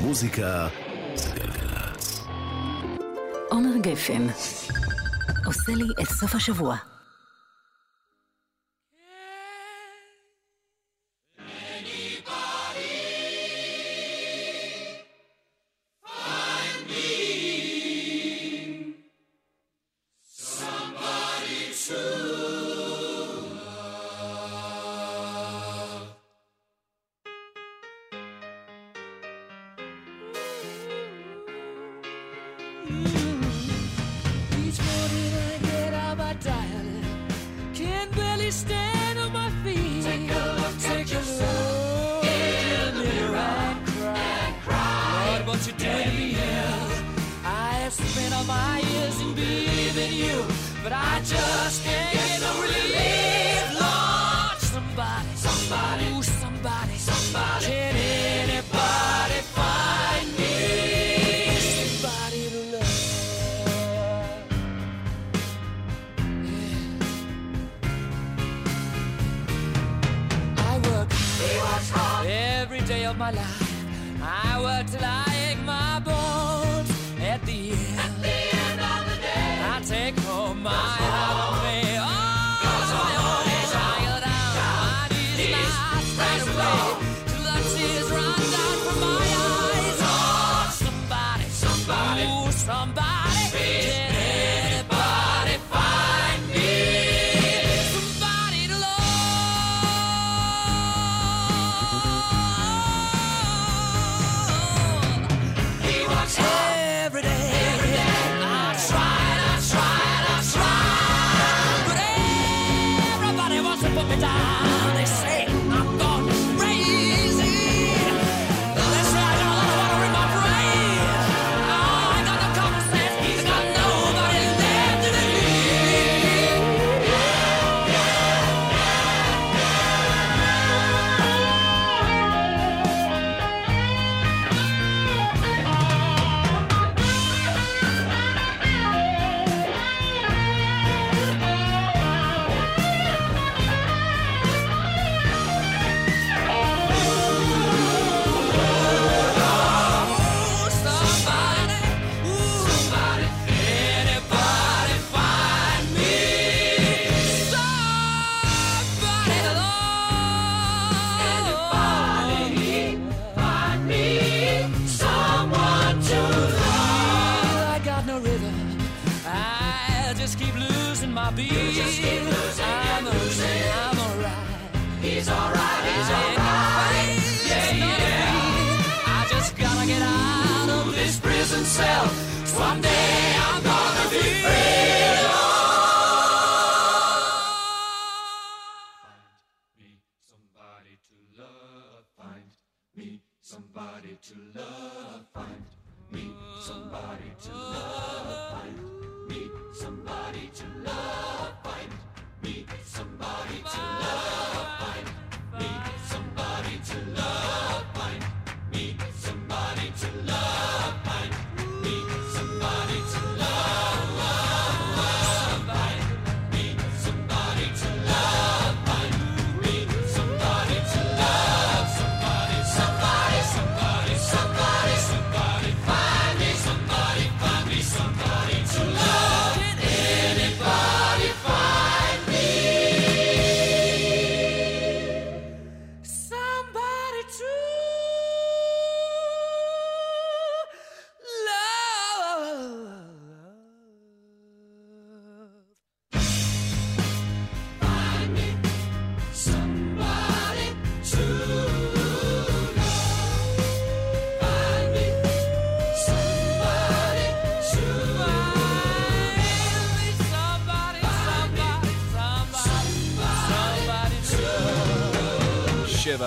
מוזיקה זה גלגלצ. עומר גפן עושה לי את סוף השבוע.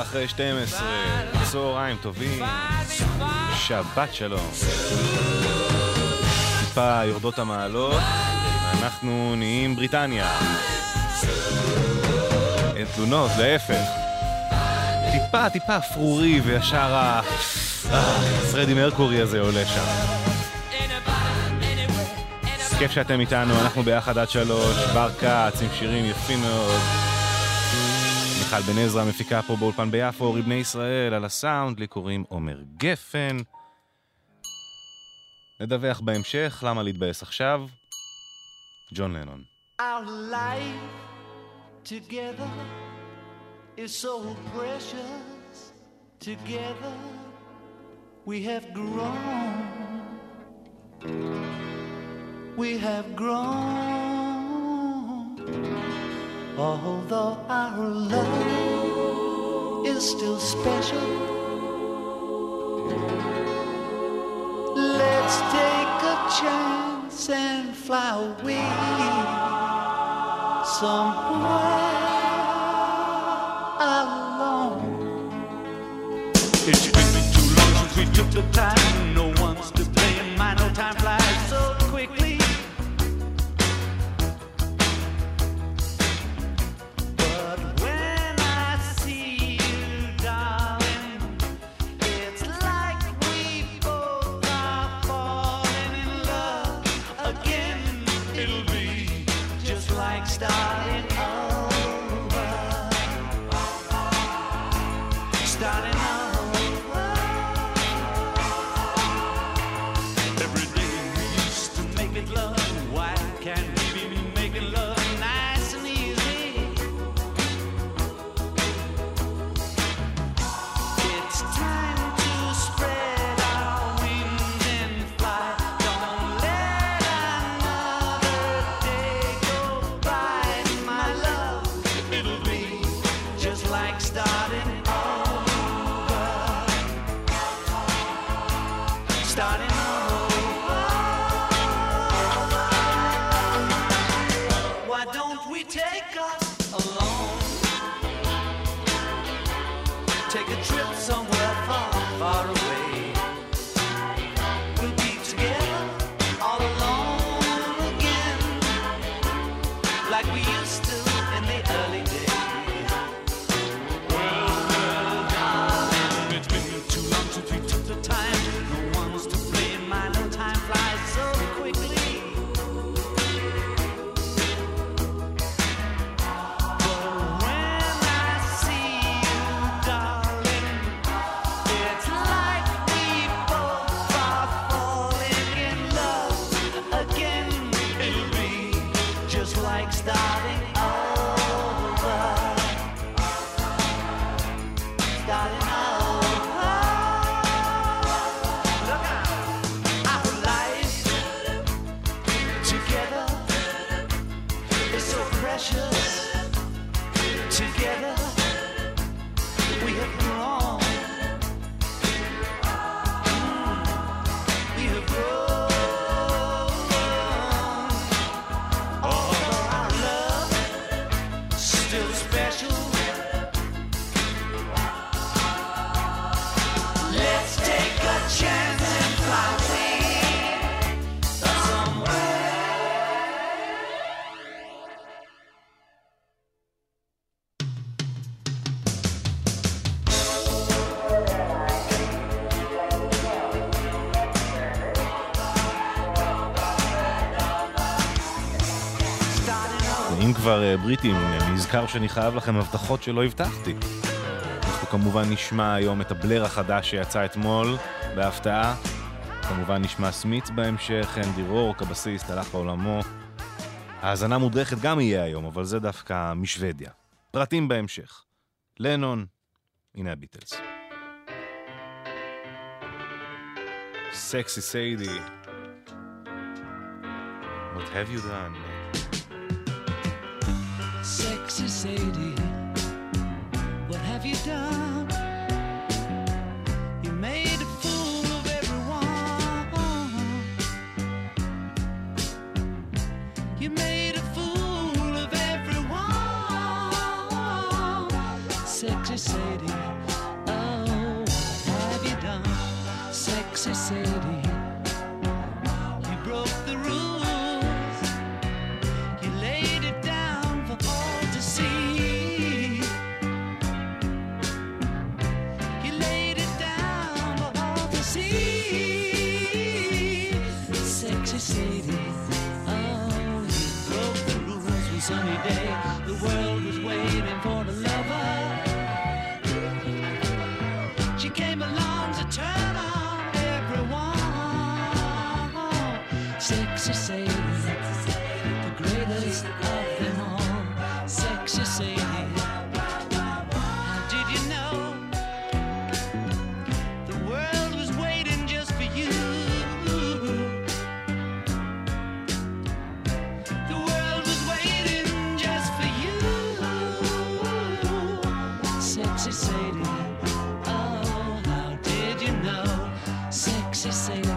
אחרי 12, צהריים טובים, שבת שלום. טיפה יורדות המעלות, אנחנו נהיים בריטניה. אין תלונות, להפך. טיפה אפרורי וישר פרדי מרקורי הזה עולה שם. כיף שאתם איתנו, אנחנו ביחד עד 3, ברקץ עם שירים יפים מאוד. מיכל בן עזרא מפיקה פה באולפן ביפו, ריבני ישראל על הסאונד, לי קוראים עומר גפן. נדווח בהמשך, למה להתבאס עכשיו? ג'ון לנון. Our life together is so precious. Together we have grown. We have grown. Although our love is still special. Let's take a chance and fly away somewhere alone. It's been too long since we took the time. No one's to blame. I know time flies so quickly, but when I see you, darling, it's like we both are falling in love again. It'll be just like starting over. Starting over. Every day we used to make it love. Why can't we be making love nice and easy? It's time to spread our wings and fly. Don't let another day go by, my love. It'll be just like starting over. Starting over. Why don't we take us along? Take a trip somewhere far, far away. We'll be together all alone again, like we used to in the early days. Well, well, darling, it's been too long since we took the time. No one's to blame. I know time flies so quickly, but when I see you, darling, it's like we both are falling in love again. It'll be just like starting over. Starting over. Look out. Our life together is so precious. Together we have grown. We have grown. Although our love still special. Let's take a chance and fly away somewhere. אם כבר בריטים, אני נזכר שאני חייב לכם הבטחות שלא הבטחתי. אנחנו כמובן נשמע היום את הבלר החדש שיצא אתמול, בהפתעה. כמובן נשמע סמיץ בהמשך, אנדי רורק, הבסיסט, הלך לעולמו. האזנה מודרכת גם יהיה היום, אבל זה דווקא משוודיה. פרטים בהמשך. לנון, הנה הביטלס. סקסי סיידי. What have you done? Sexy Sadie, what have you done? You made a fool of everyone. You made a fool of everyone. Sexy Sadie, oh, what have you done? Sexy Sadie, you broke the rules. You laid it down for all to see. You laid it down for all to see. Sexy Sadie, oh, you broke the rules. One sunny day, the world was waiting for the lover. She came along to turn on everyone. Sexy Sadie, the greatest of them all. Sexy Sadie. How did you know the world was waiting just for you? The world was waiting just for you. Sexy Sadie, oh, how did you know? Sexy Sadie.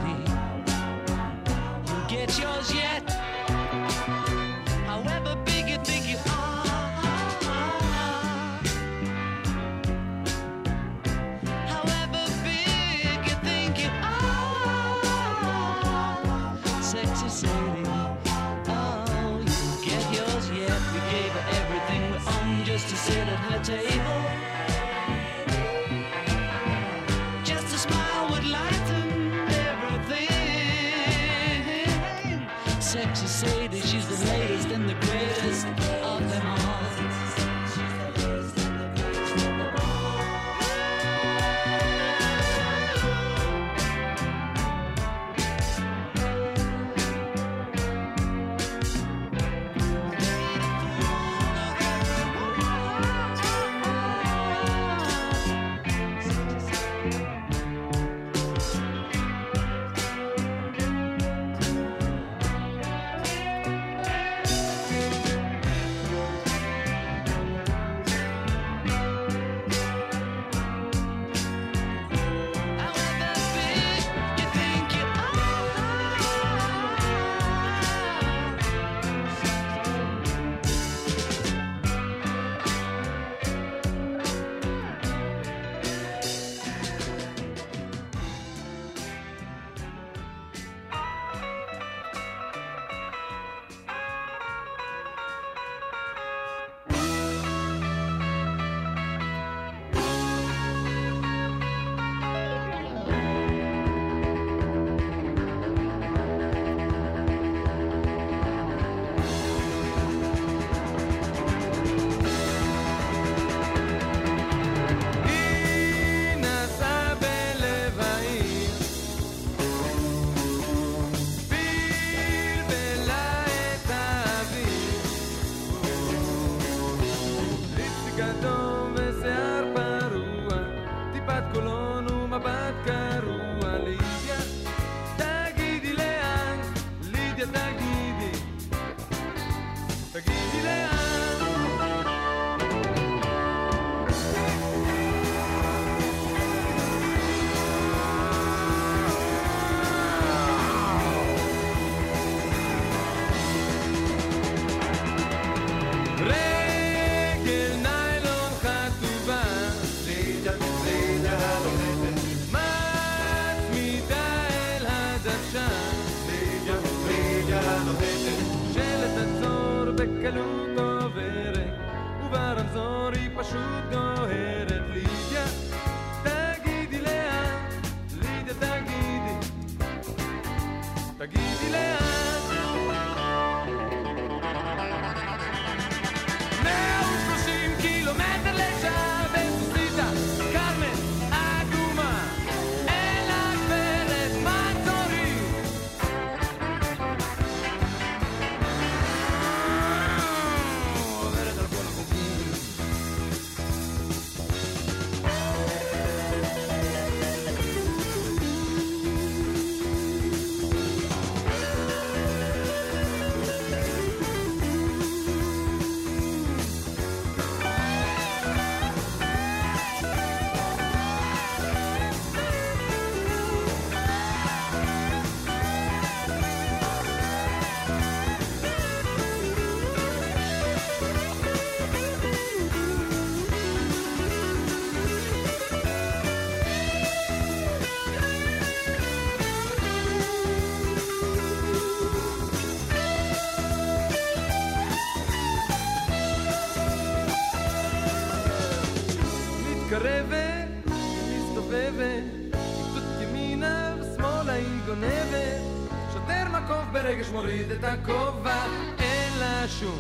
מוריד את הכובע, אין לה שום,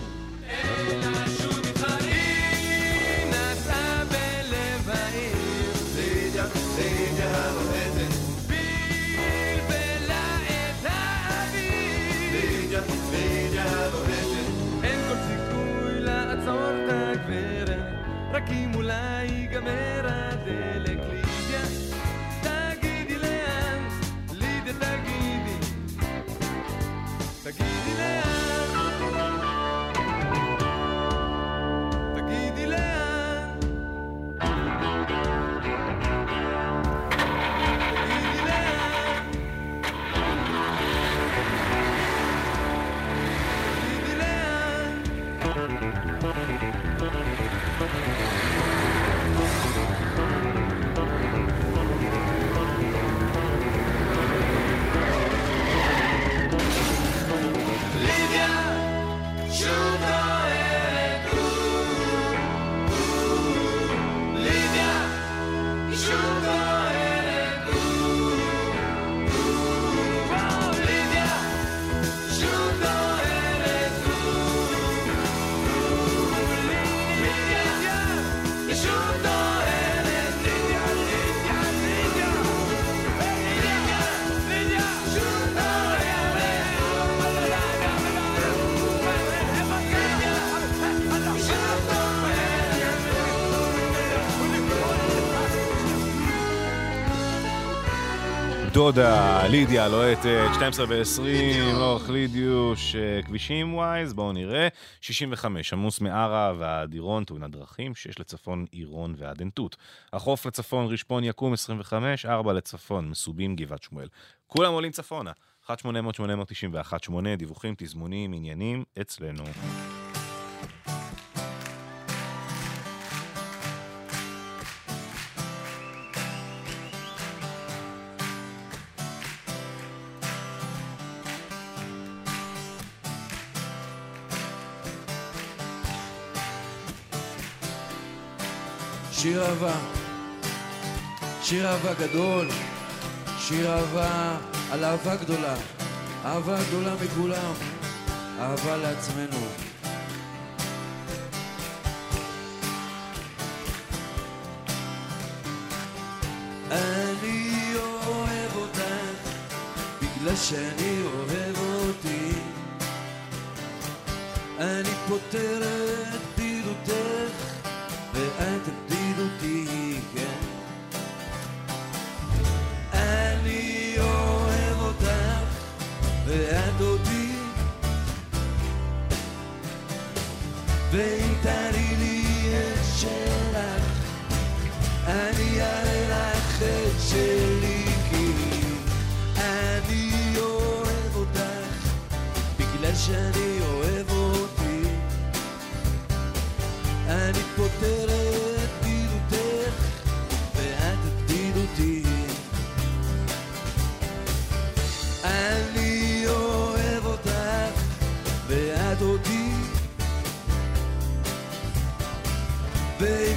אין לה שום מתחרים. היא נעשה בלב העיר, לידיה הלוהטת, בלבלה את האוויר. דודה, לידיה, לוהטת, 12:20, אורך לידיוש, כבישים ווייז, בואו נראה, 65, עמוס מערה ועד עירון, תאונת דרכים, 6 לצפון עירון ועד ענתות, החוף לצפון רשפון יקום, 25, 4 לצפון, מסובים גבעת שמואל, כולם עולים צפונה, 1-800-891-8, דיווחים, תזמונים, עניינים, אצלנו. שיר אהבה גדול, שיר אהבה על אהבה גדולה, אהבה גדולה מכולם, אהבה לעצמנו. אני אוהב אותך, בגלל שאני אוהב אותי, אני פותר את בדידותך ואת הבדידות. אני אוהב אותך ואת אותי, ואם תראי לי את שלך אני אראה לך את שלי, כי אני אוהב אותך בגלל שאני אוהב אותי, אני פותרת אני אוהב אותך ואת אותי, ואם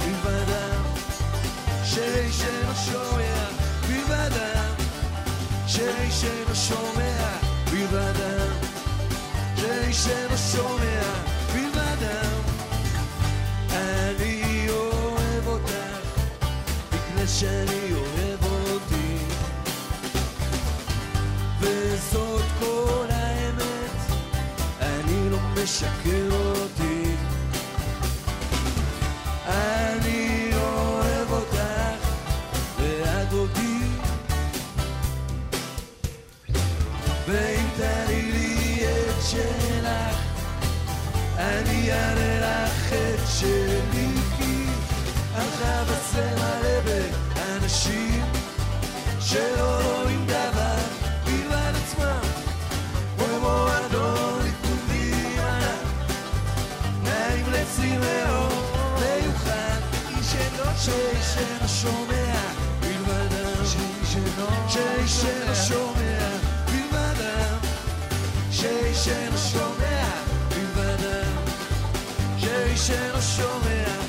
בלבדם, שאיש אינו שומע בלבדם, שאיש אינו שומע בלבדם, שאיש אינו שומע בלבדם. אני אוהב אותך בגלל שאני אוהב אותי, וזאת כל האמת, אני לא משקר אותי. אני אוהב אותך ואת אותי, ואם תראי לי את שלך אני אראה לך את שלי, כי הרחב הזה מלא באנשים שלא רואים דבר בלבד עצמם, כמו אדון עיכובים עליו נעים לצימאו שאישנו שומע בלבדם, שאישנו שומע בלבדם, שאישנו שומע בלבדם, שאישנו שומע בלבדם.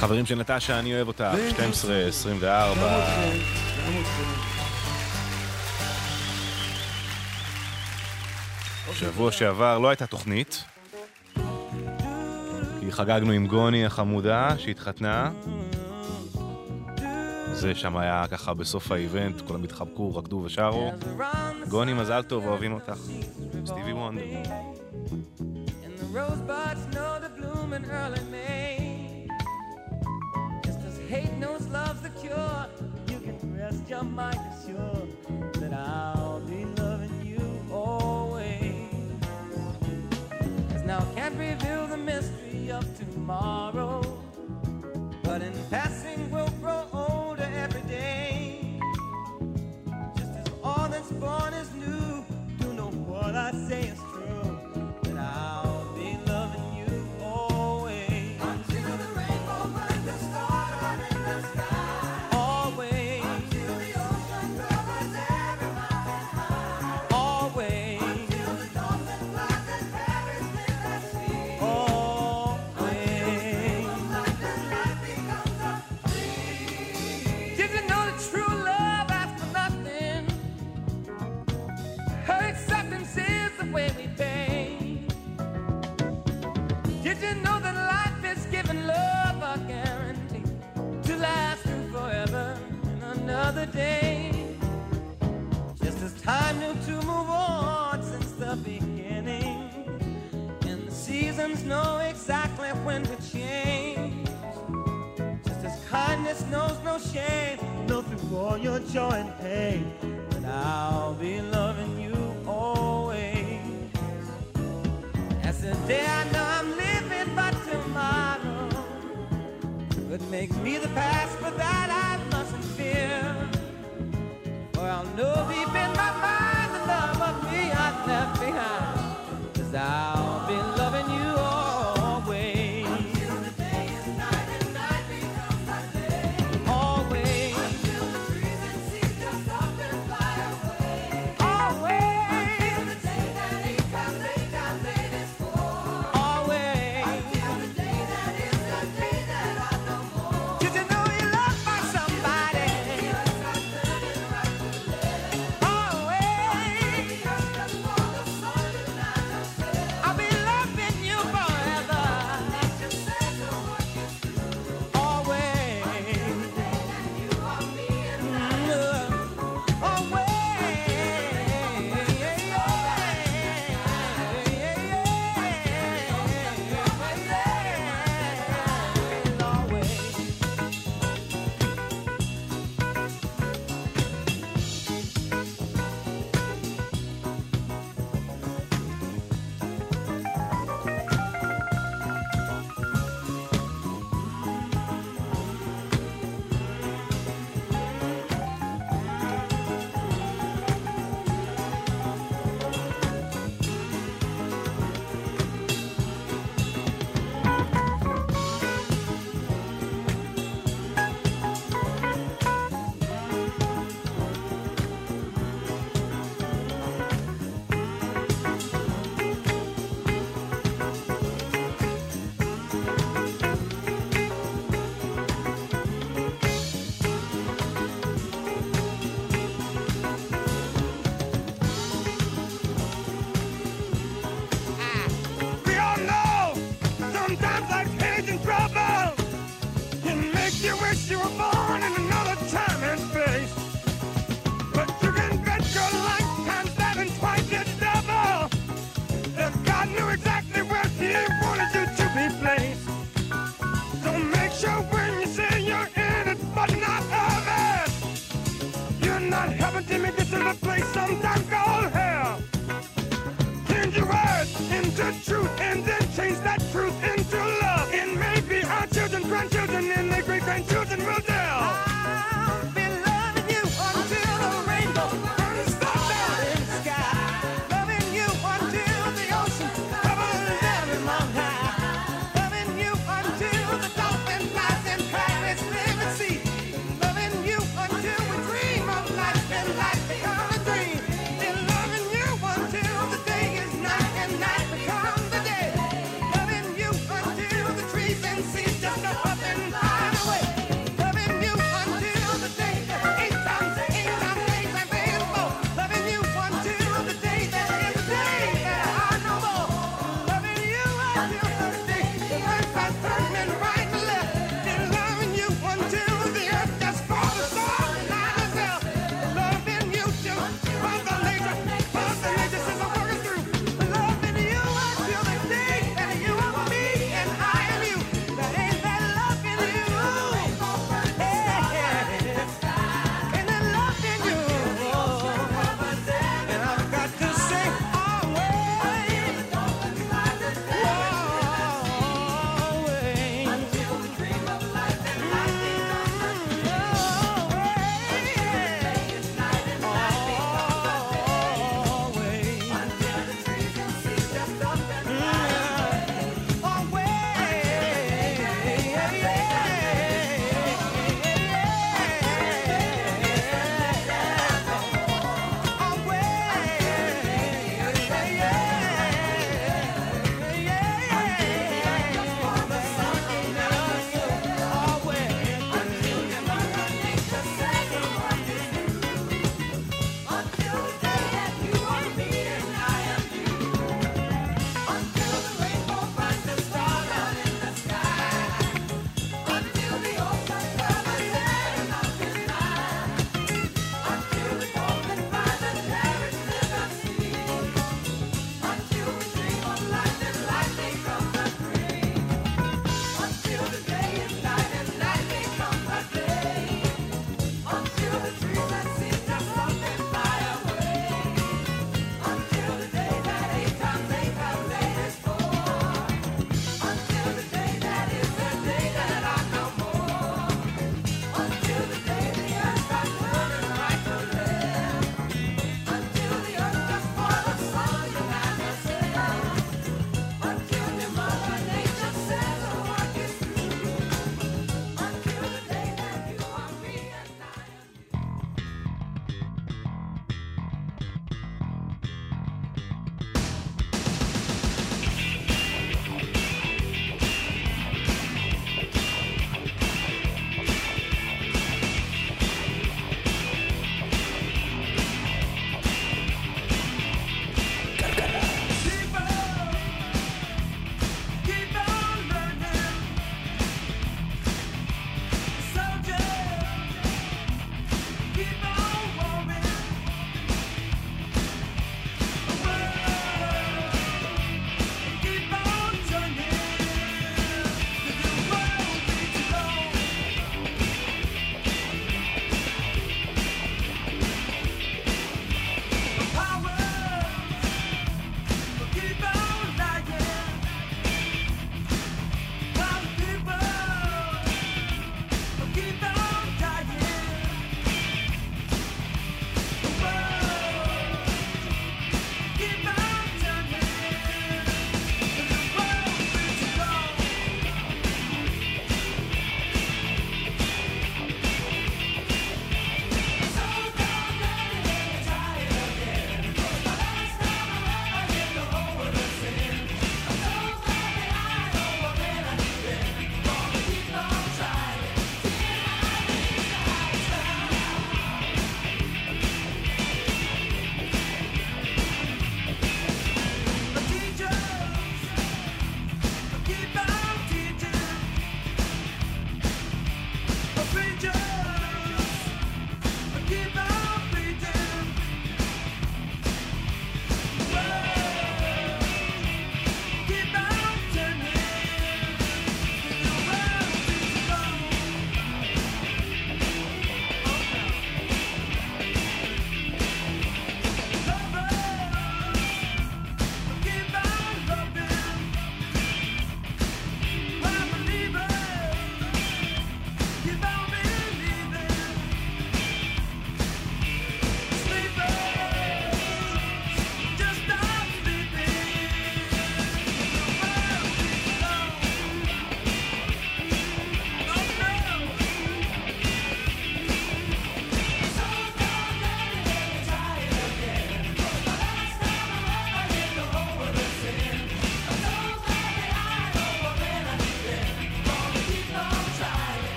חברים של נטשה, אני אוהב אותך, 12:24. שבוע שעבר לא הייתה תוכנית, כי חגגנו עם גוני החמודה שהתחתנה, זה שם היה ככה בסוף האיבנט, כולם התחבקו, רקדו ושרו. גוני, מזל טוב, אוהבים אותך. סטיבי וונדר. Rosebuds know the bloom in early May. Just as hate knows love's the cure, you can rest your mind assured that I'll be loving you always. Cause now I can't reveal the mystery of tomorrow, but in passing we'll grow older every day. Just as all that's born is new, you know what I say is true, that I'll day. Just as time knew to move on since the beginning, and the seasons know exactly when to change. Just as kindness knows no shame, know through all your joy and pain, but I'll be loving you always. As the day I know I'm living by tomorrow, it makes me the past, but that I mustn't fear. I'll know deep in my mind the love of me I've left behind, 'cause I'll be loving you always. Until the day is night and night becomes my day. Always. Until the trees and seeds just up and fly away. Always. Until the day that ain't come late, I'm late is for. Always. Until the day that is the day that I'm no more. Did you know you love myself?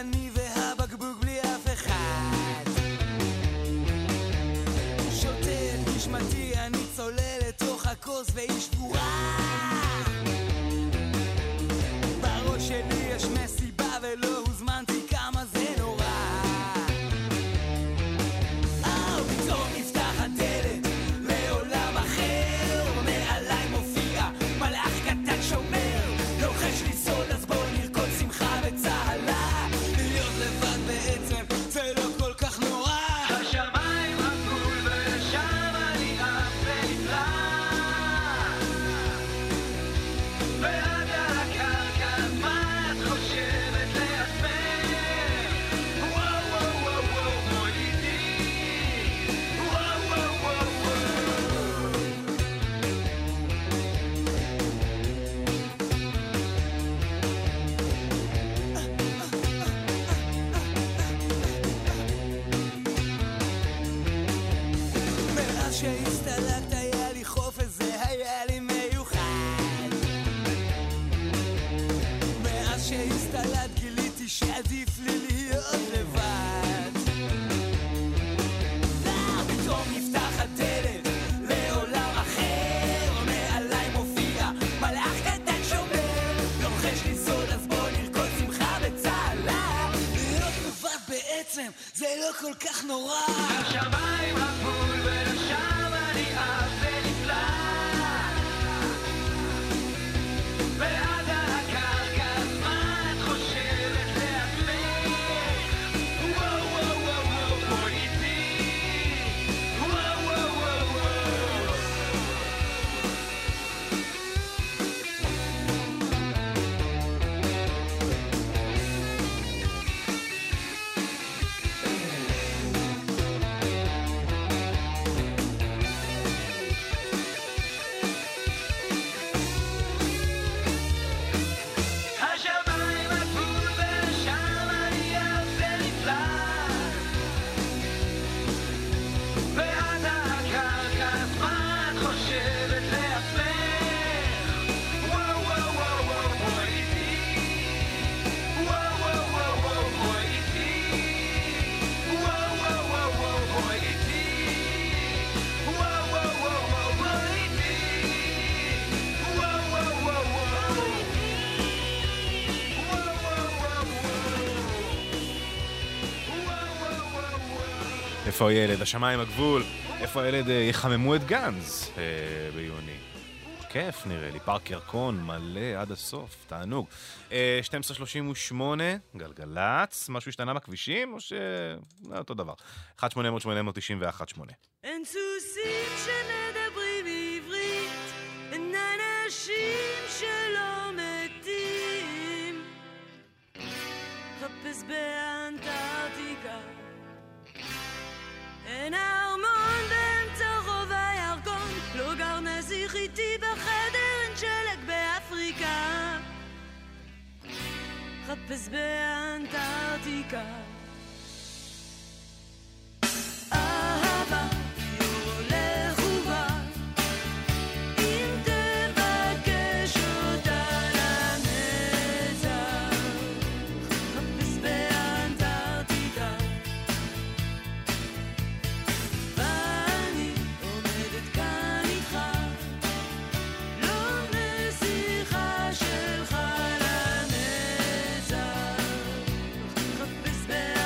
אני והבקבוק בלי אף אחד שוטר נשמתי אני צולל לתוך הכוס והיא שבורה בראש שלי יש מסיבה ולא הוזמנתי כמה זה נורא פתאום נפתח הדלת לעולם אחר מעליי מופיע מלאך קטן שומר לוחש לי סוד אז בוא נרקוד שמחה וצהלה להיות לבד בעצם זה לא כל כך נורא השמיים עגול ולשם אני אף ונפלא ועד על הקרקע מה את חושבת לעצמך וואו וואו וואו וואו בואי איתי וואו וואו וואו וואו מאז שהסתלקת היה לי חופש זה היה לי מיוחד מאז שהסתלת גיליתי שעדיף לי להיות לבד פתאום נפתח הדלת לעולם אחר מעליי מופיע מלאך קטן שומר לוחש לי סוד אז בוא נרקוד שמחה וצהלה להיות לבד בעצם זה לא כל כך נורא השמיים עגול ולשם אני אף ונפלא ועד על הקרקע מה את חושבת לעצמך וואו וואו וואו וואו בואי איתי וואו וואו וואו וואו השמיים עגול ולשם אני אף ונפלא ועד הקרקע מה את חושבת לעצמך וואו וואו וואו וואו בואי איתי וואו וואו וואו וואו בואי איתי וואו וואו וואו וואו בואי איתי וואו וואו וואו וואו בואי איתי וואו וואו וואו וואו בואי איתי וואו וואו וואו וואו וואו וואו וואו איפה הילד? השמיים הגבול. איפה הילד? יחממו את גנז ביוני. כיף נראה לי, פארק ירקון מלא עד הסוף, תענוג. 12:38, גלגלץ, משהו השתנה בכבישים או ש... לא, אותו דבר. 1-800-891-8. אין סוסים שמדברים עברית, אין אנשים שלא מתים. חפש באנטרטיקה. אין הארמון באמצע רוב הירקון לא גר נסיך איתי בחדר אין שלג באפריקה חפש באנטרטיקה אהבה יור הולך ובא אם תבקש אותה לנצח חפש באנטרטיקה ואני עומדת כאן איתך לא נסיכה שלך לנצח חפש ב...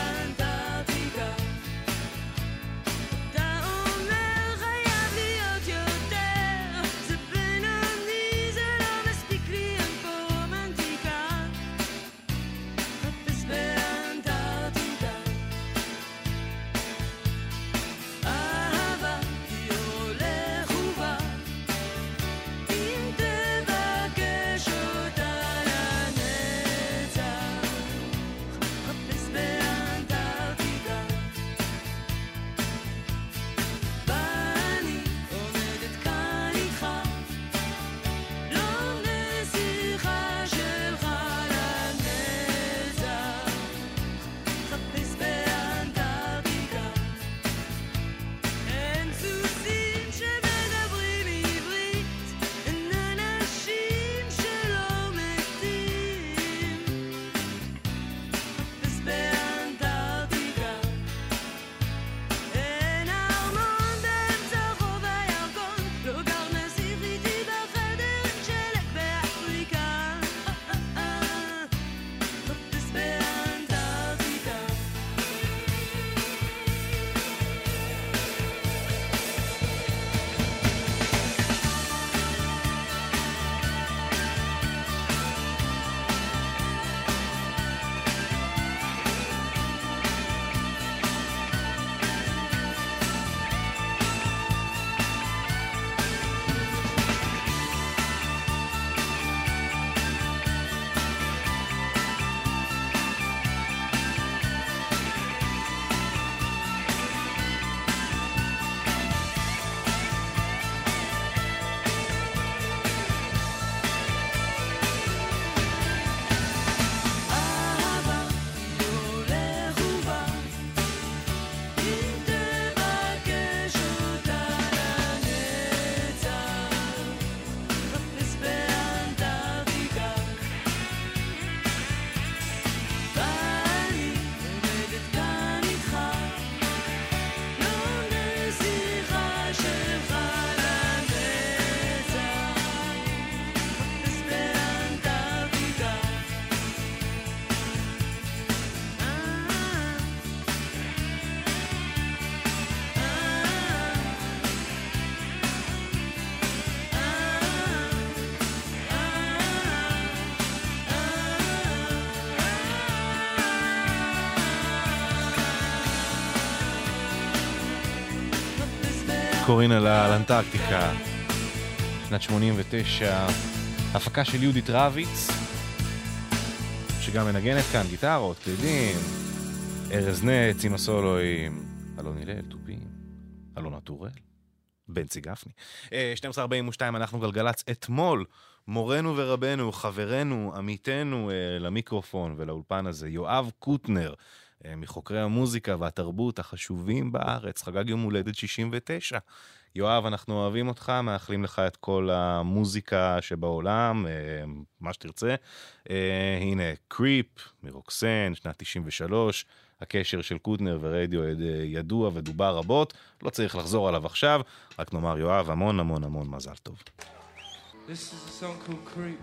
קורין על אנטארקטיקה, שנת 89, הפקה של יהודית רביץ, שגם מנגנת כאן גיטרות, קלידים, ארז נץ עם הסולואים, אלון הלל, טובים, אלונה טורל, בנצי גפני. 12:42, אנחנו גלגלצ. אתמול, מורנו ורבנו, חברנו, עמיתנו למיקרופון ולאולפן הזה, יואב קוטנר, מחוקרי המוזיקה והתרבות החשובים בארץ, חגג יום הולדת 69. יואב, אנחנו אוהבים אותך, מאחלים לך את כל המוזיקה שבעולם, מה שתרצה. הנה, קריפ מרוקסן, שנת 93, הקשר של קוטנר ורדיו ידוע ודובר רבות, לא צריך לחזור עליו עכשיו, רק נאמר יואב, המון המון המון מזל טוב. This is a song called Creep.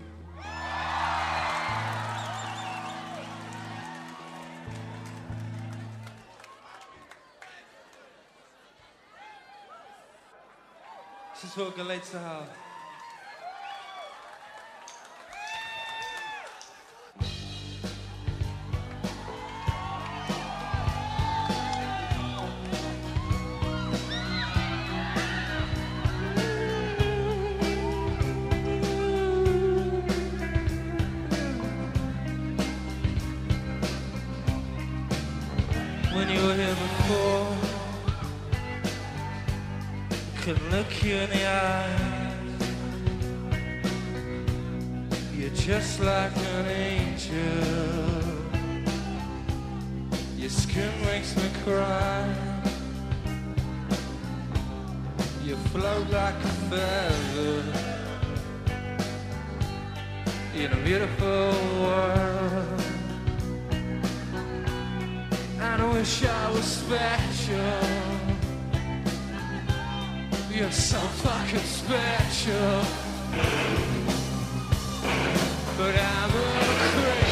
This is what Galgalatz have. Look you in the eyes, you're just like an angel, your skin makes me cry, you float like a feather, in a beautiful world, and I wish I was special. You're so fucking special, but I'm a creep.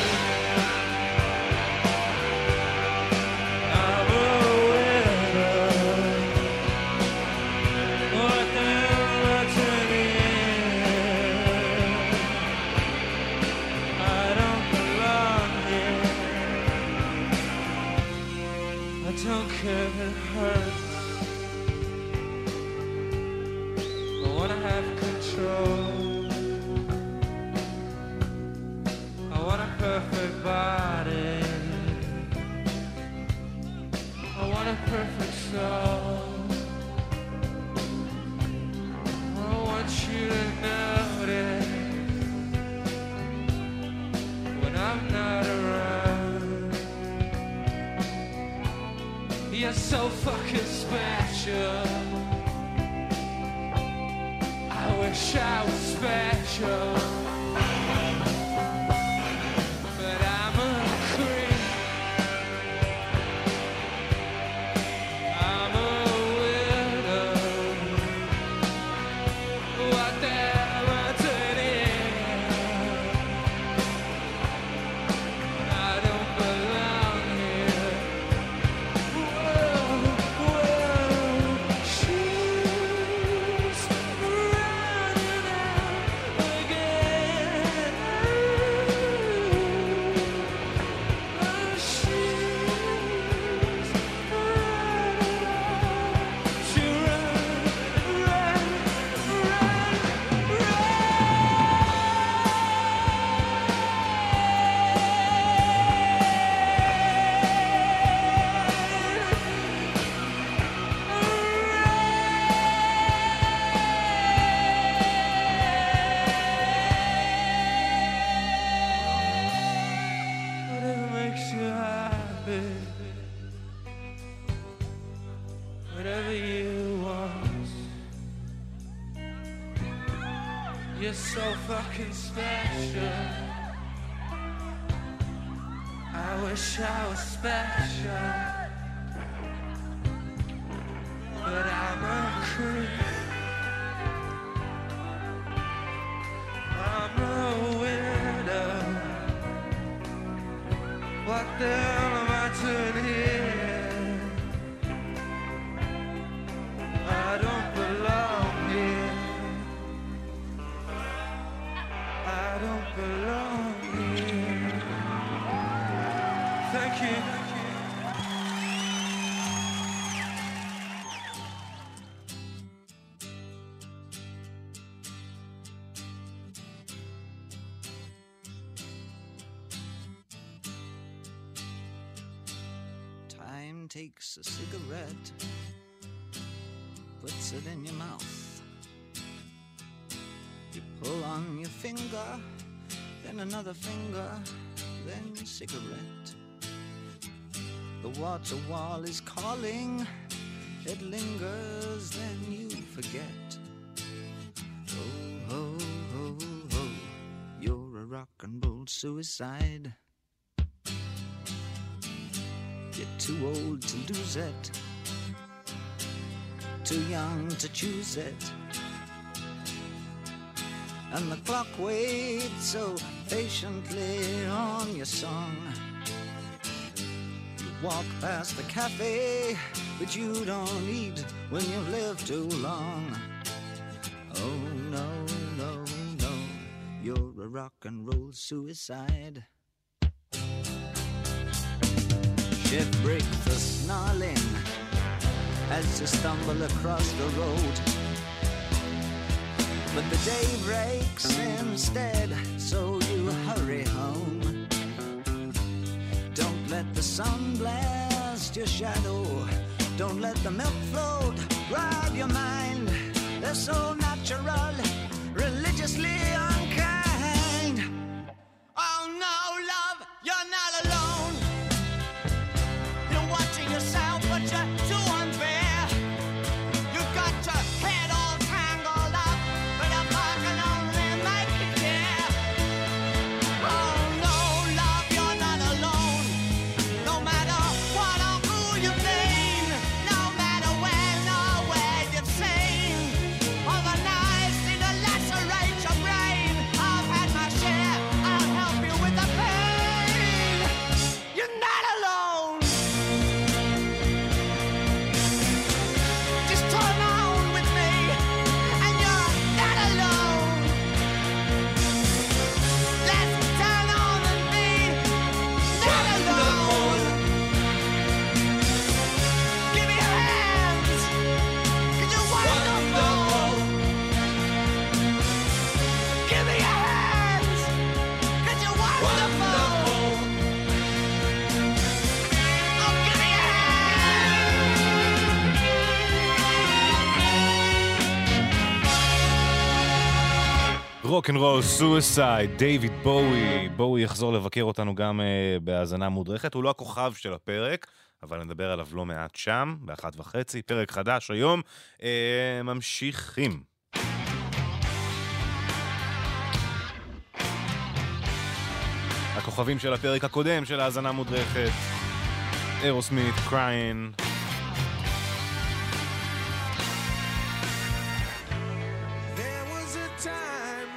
So fucking special. I wish I was special. man takes a cigarette, puts it in your mouth. You pull on your finger, then another finger, then cigarette. The water wall is calling, it lingers, then you forget. Oh, oh, oh, oh, you're a rock and roll suicide. You're too old to lose it, too young to choose it. And the clock waits so patiently on your song. You walk past the cafe, but you don't eat when you've lived too long. Oh, no, no, no, you're a rock and roll suicide. Shipwreck the snarling as you stumble across the road, but the day breaks instead, so you hurry home. Don't let the sun blast your shadow, don't let the milk float rob your mind. They're so natural, religiously unkind. Oh no, love, you're not alone. You're watching yourself, but you're too unfair. You've got your head all tangled up, but a park can only make you care. Oh no, love, you're not alone. No matter what or who you've been, no matter when or where you've seen, all the knives seem to lacerate your brain. I've had my share, I'll help you with the pain. You're not alone. Just turn on with me, and you're not alone. Let's turn on and be not alone. Give me your hands, 'cause you're wonderful. Give me your hands, 'cause you're wonderful. Oh, give me your hands. רוק אנד רול, סויסייד, דיוויד בואי. בואי יחזור לבקר אותנו גם בהאזנה מודרכת. הוא לא הכוכב של הפרק, אבל נדבר עליו לא מעט שם, ב-1:30. פרק חדש היום. ממשיכים. הכוכבים של הפרק הקודם של האזנה מודרכת. אירוסמית, קריין. There was a time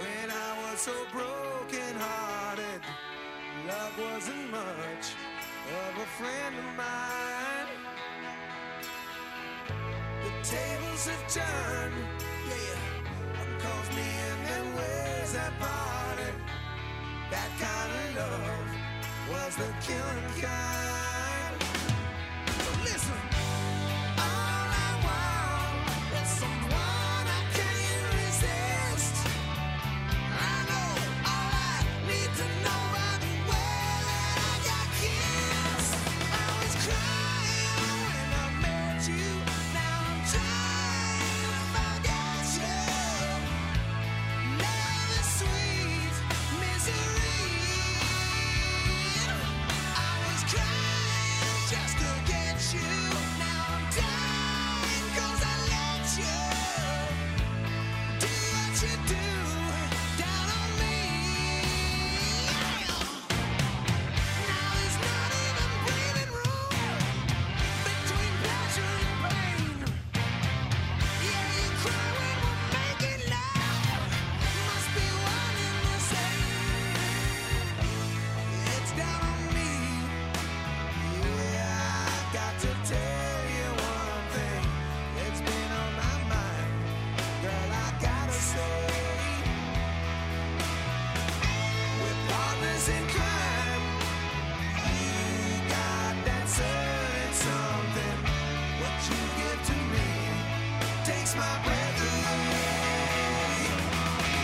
when I was so broken hearted. Love wasn't much of a friend of mine. The tables have turned, yeah. One calls me and then where's that party? That kind of love was the killing kind. So listen, all I want is someone I can't resist. I know all I need to know right away that I got kissed. I was crying when I met you. Now I'm trying to forget you. Love is sweet misery. I was crying just to get you. Now I'm dying 'cause I let you do what you do down on me. Now there's not even breathing room between pleasure and pain. Yeah, you cry when we're making love. Must be one and the same. It's down on me. Yeah, I got to tell you one thing. It's been on my mind, girl. I gotta say, we're partners in crime. You got that certain something. What you give to me takes my breath away.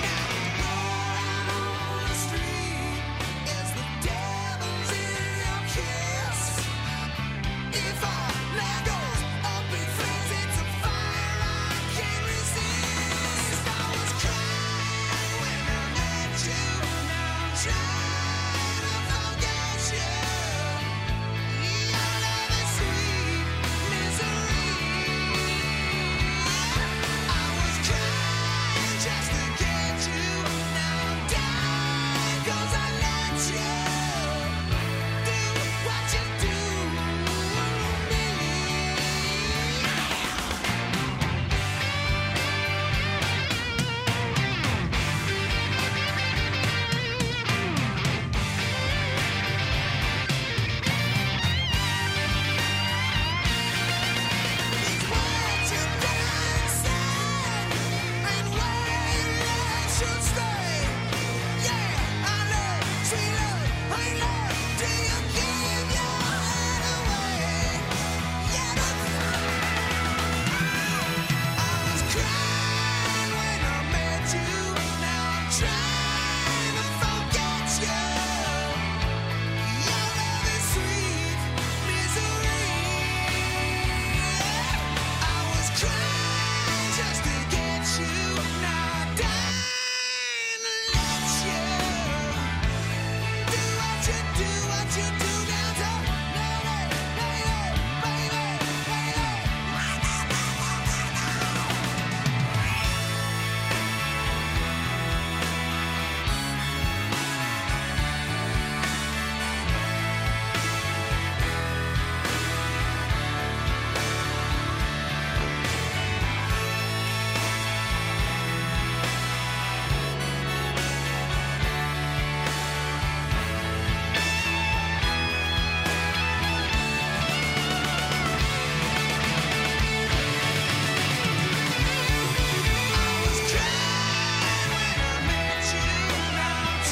Now going out on the street is the devil's in your kiss. I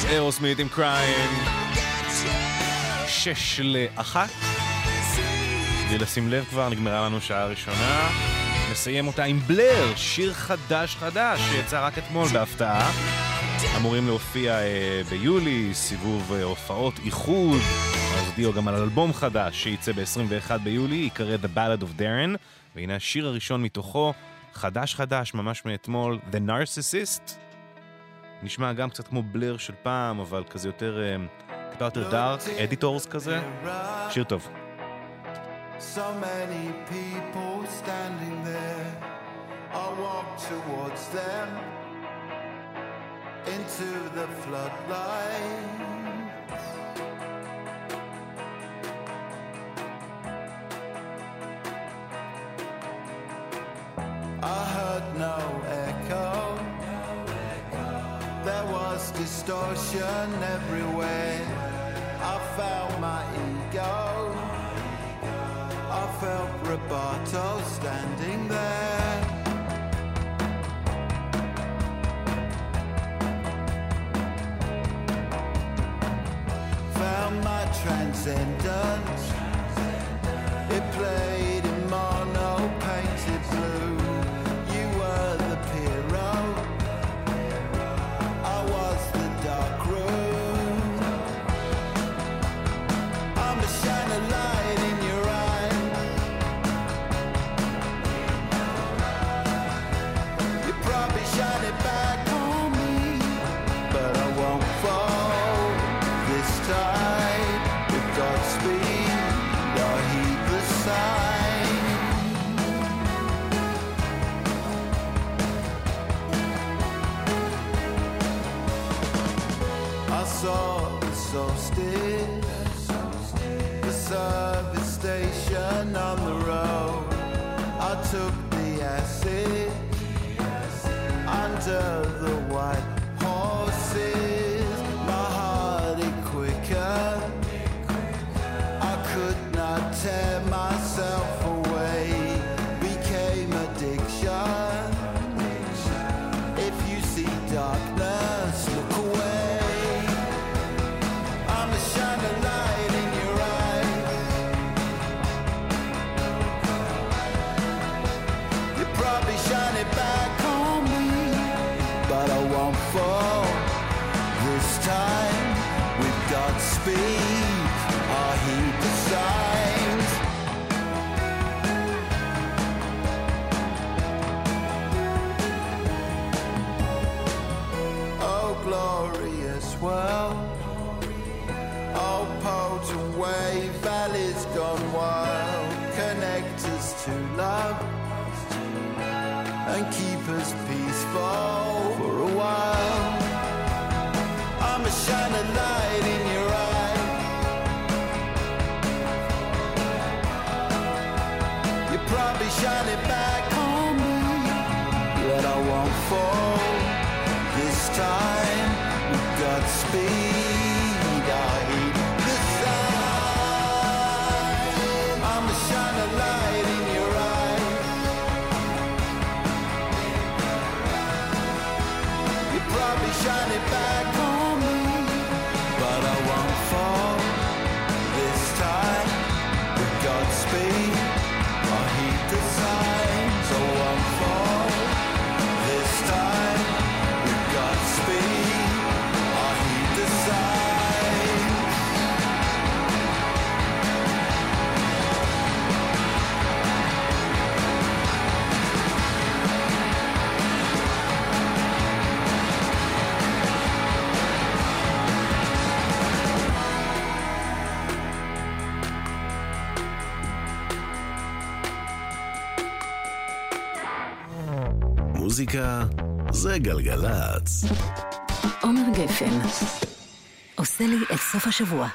Aerosmith עם Crime 6:1. כדי לשים לב, כבר נגמרה לנו שעה ראשונה. נסיים אותה עם בלר, שיר חדש שיצא רק אתמול בהפתעה. אמורים להופיע ביולי, סיבוב הופעות איחוד. הודיעו גם על אלבום חדש שיצא ב-21 ביולי, יקרא The Ballad of Darren, והנה השיר הראשון מתוכו, חדש ממש מאתמול, The Narcissist. נשמע גם קצת כמו בלר של פעם, אבל כזה יותר, קצת יותר דארק, אדיטורס כזה. שיר טוב. So many people standing there, I walk towards them, into the floodlights. I heard no echo. There was distortion everywhere. I felt my ego. I felt bravado standing there. Found my transcendence. It played in mono painted blue. You were the hero. The service station on the road. I took the acid under the white horses. My heart it quicker. I could not tear myself away. Became addiction. If you see darkness, look away. Shine a light in your eyes. You probably shine it back on me, but I won't fall this time. We've got speed. I heed the signs. Oh, glorious world. All pulled away, valleys gone wild. Connect us to love and keep us peaceful for a while. I'ma shine a light in your eye. You probably shine it back on me, but I won't fall this time. We've got speed. Shine it back on me, but I won't fall this time. With Godspeed, I heed the signs. I won't fall this time. With Godspeed. מוזיקה זה גלגלצ. עומר גפן עושה לי את סוף השבוע.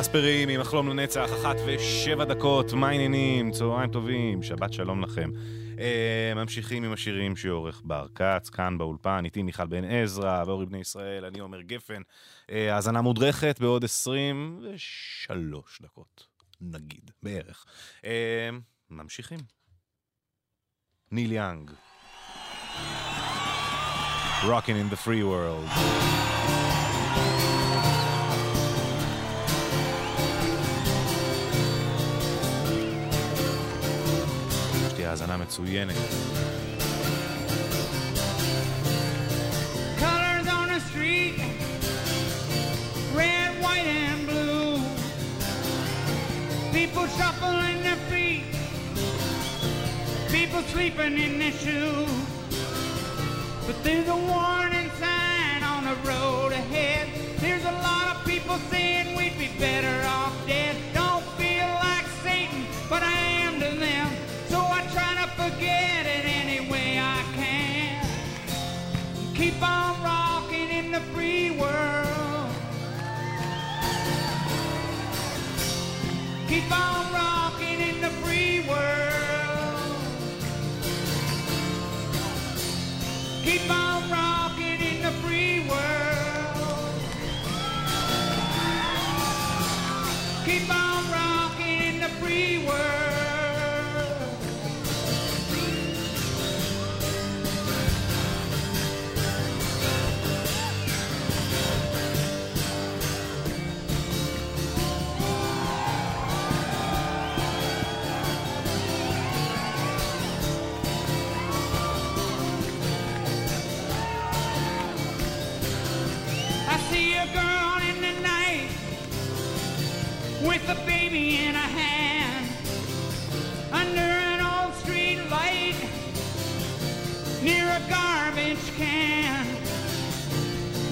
קספרים עם החלום לנצח, 1:07, מה העניינים? צהריים טובים, שבת שלום לכם. ממשיכים עם השירים שעורך בר קץ, כאן באולפן, איתי מיכל בן עזרא ואורי בני ישראל, אני עומר גפן. האזנה מודרכת בעוד 23 דקות, נגיד, בערך. ממשיכים. ניל יאנג. Rockin' in the free world. האזנה מצוינת. Colors on the street, red, white and blue. People shuffling their feet, people sleeping in their shoes. But there's a warning sign on the road ahead. There's a lot of people saying we'd be better off dead. Don't feel like Satan, but I am to them. Forget it any way I can. Keep on rocking in the free world. Keep on rocking in the free world. Keep on. see her gone in the night with a baby in her hand under an old street light near a garbage can.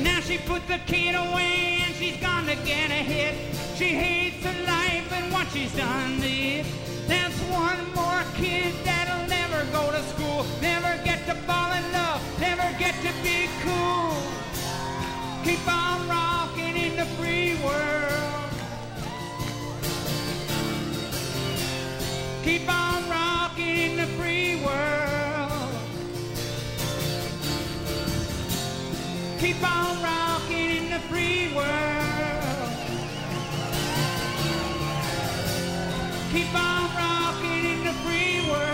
Now she put the kid away and she's gone to get a hit. She hates her life and what she's done to it. That's one more kid that'll never go to school, never get to fall in love, never get to be cool. Keep on rocking in the free world. Keep on rocking in the free world. Keep on rocking in the free world. Keep on rocking in the free world.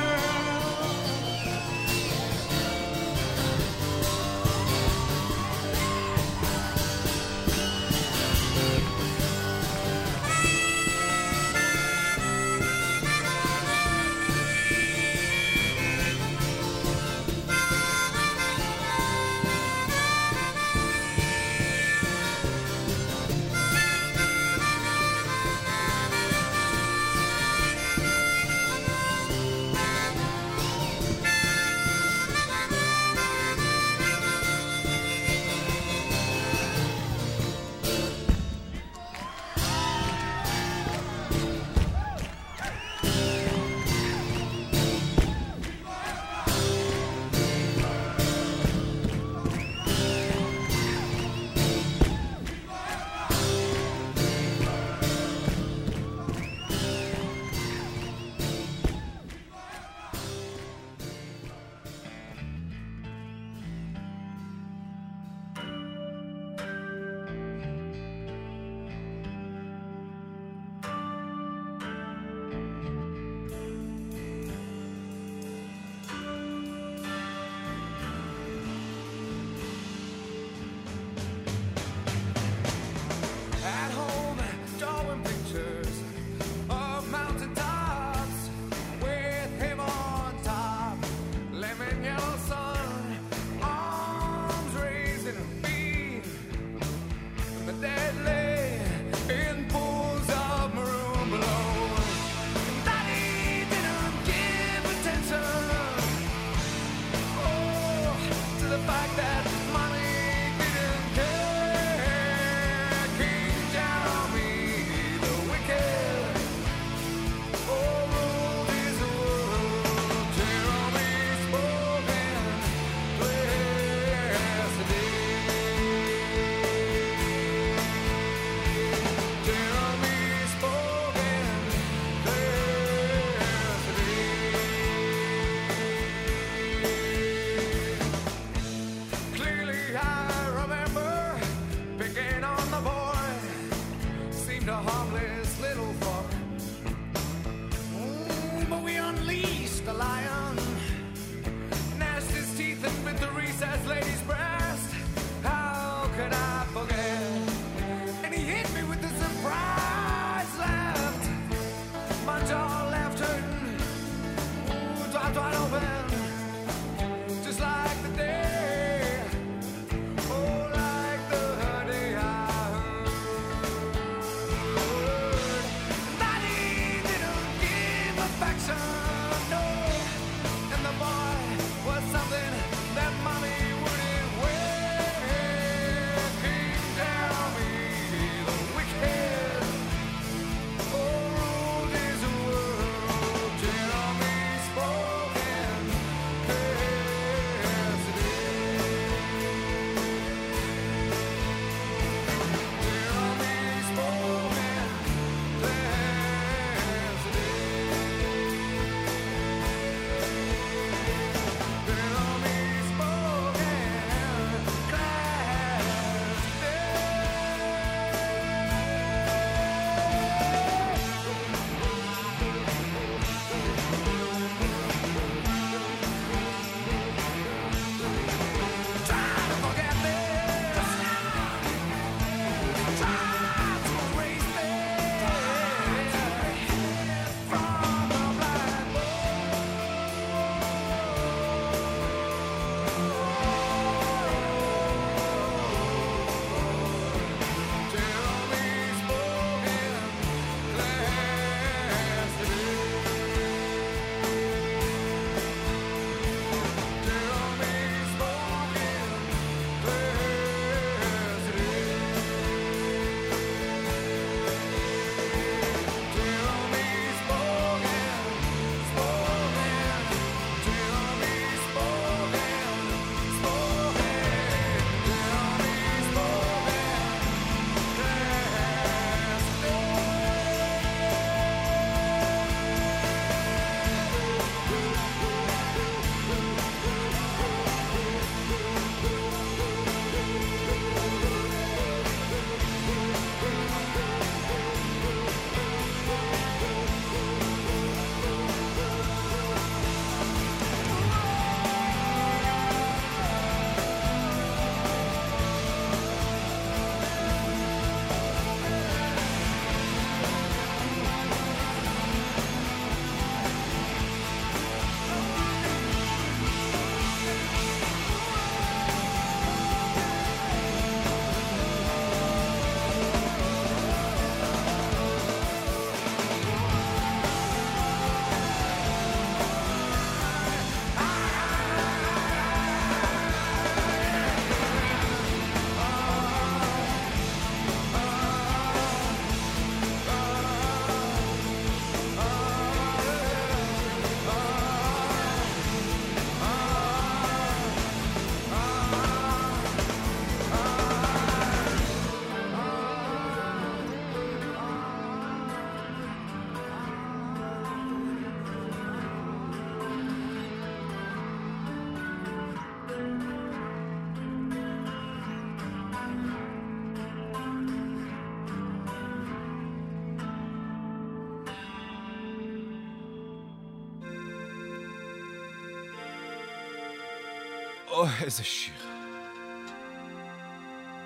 או, איזה שיר.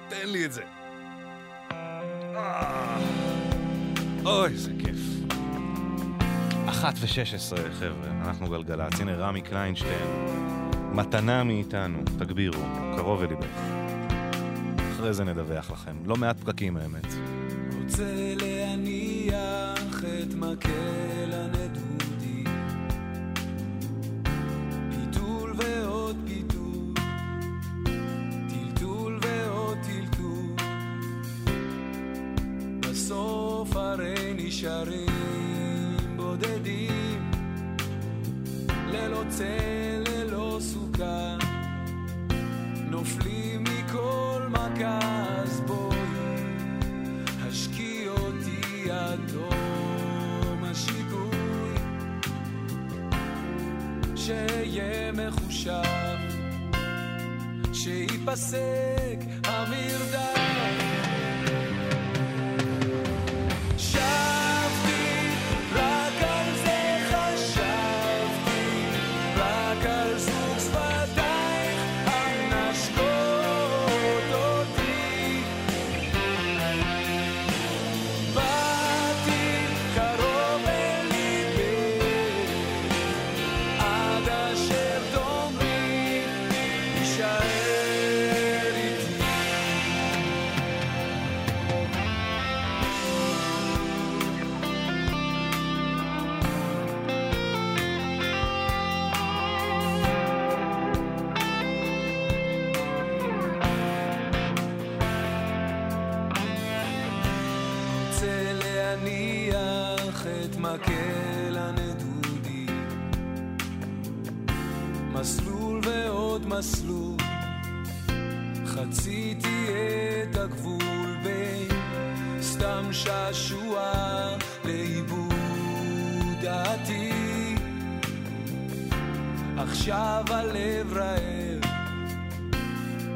תן לי את זה. אוי, איזה כיף. 1:16, חבר'ה, אנחנו גלגלצ. הנה רמי קליינשטיין. מתנה מאיתנו, תגבירו, קרוב אליבך. אחרי זה נדווח לכם. לא מעט פרקים, האמת. רוצה להניח את מקל הנדודי, ביטול ועוד ביטול, טלטול ועוד טלטול, בסוף הרי נשארים בודדים, ללא צל, ללא סוכר, נופלים מכל מכה, אז בואי השקיע אותי עד תום השיגוי, שיהיה מחושב, שיפסק המרדף. מסלול, חציתי את הגבול בין סתם שעשוע לאיבוד דעתי, עכשיו הלב רעב,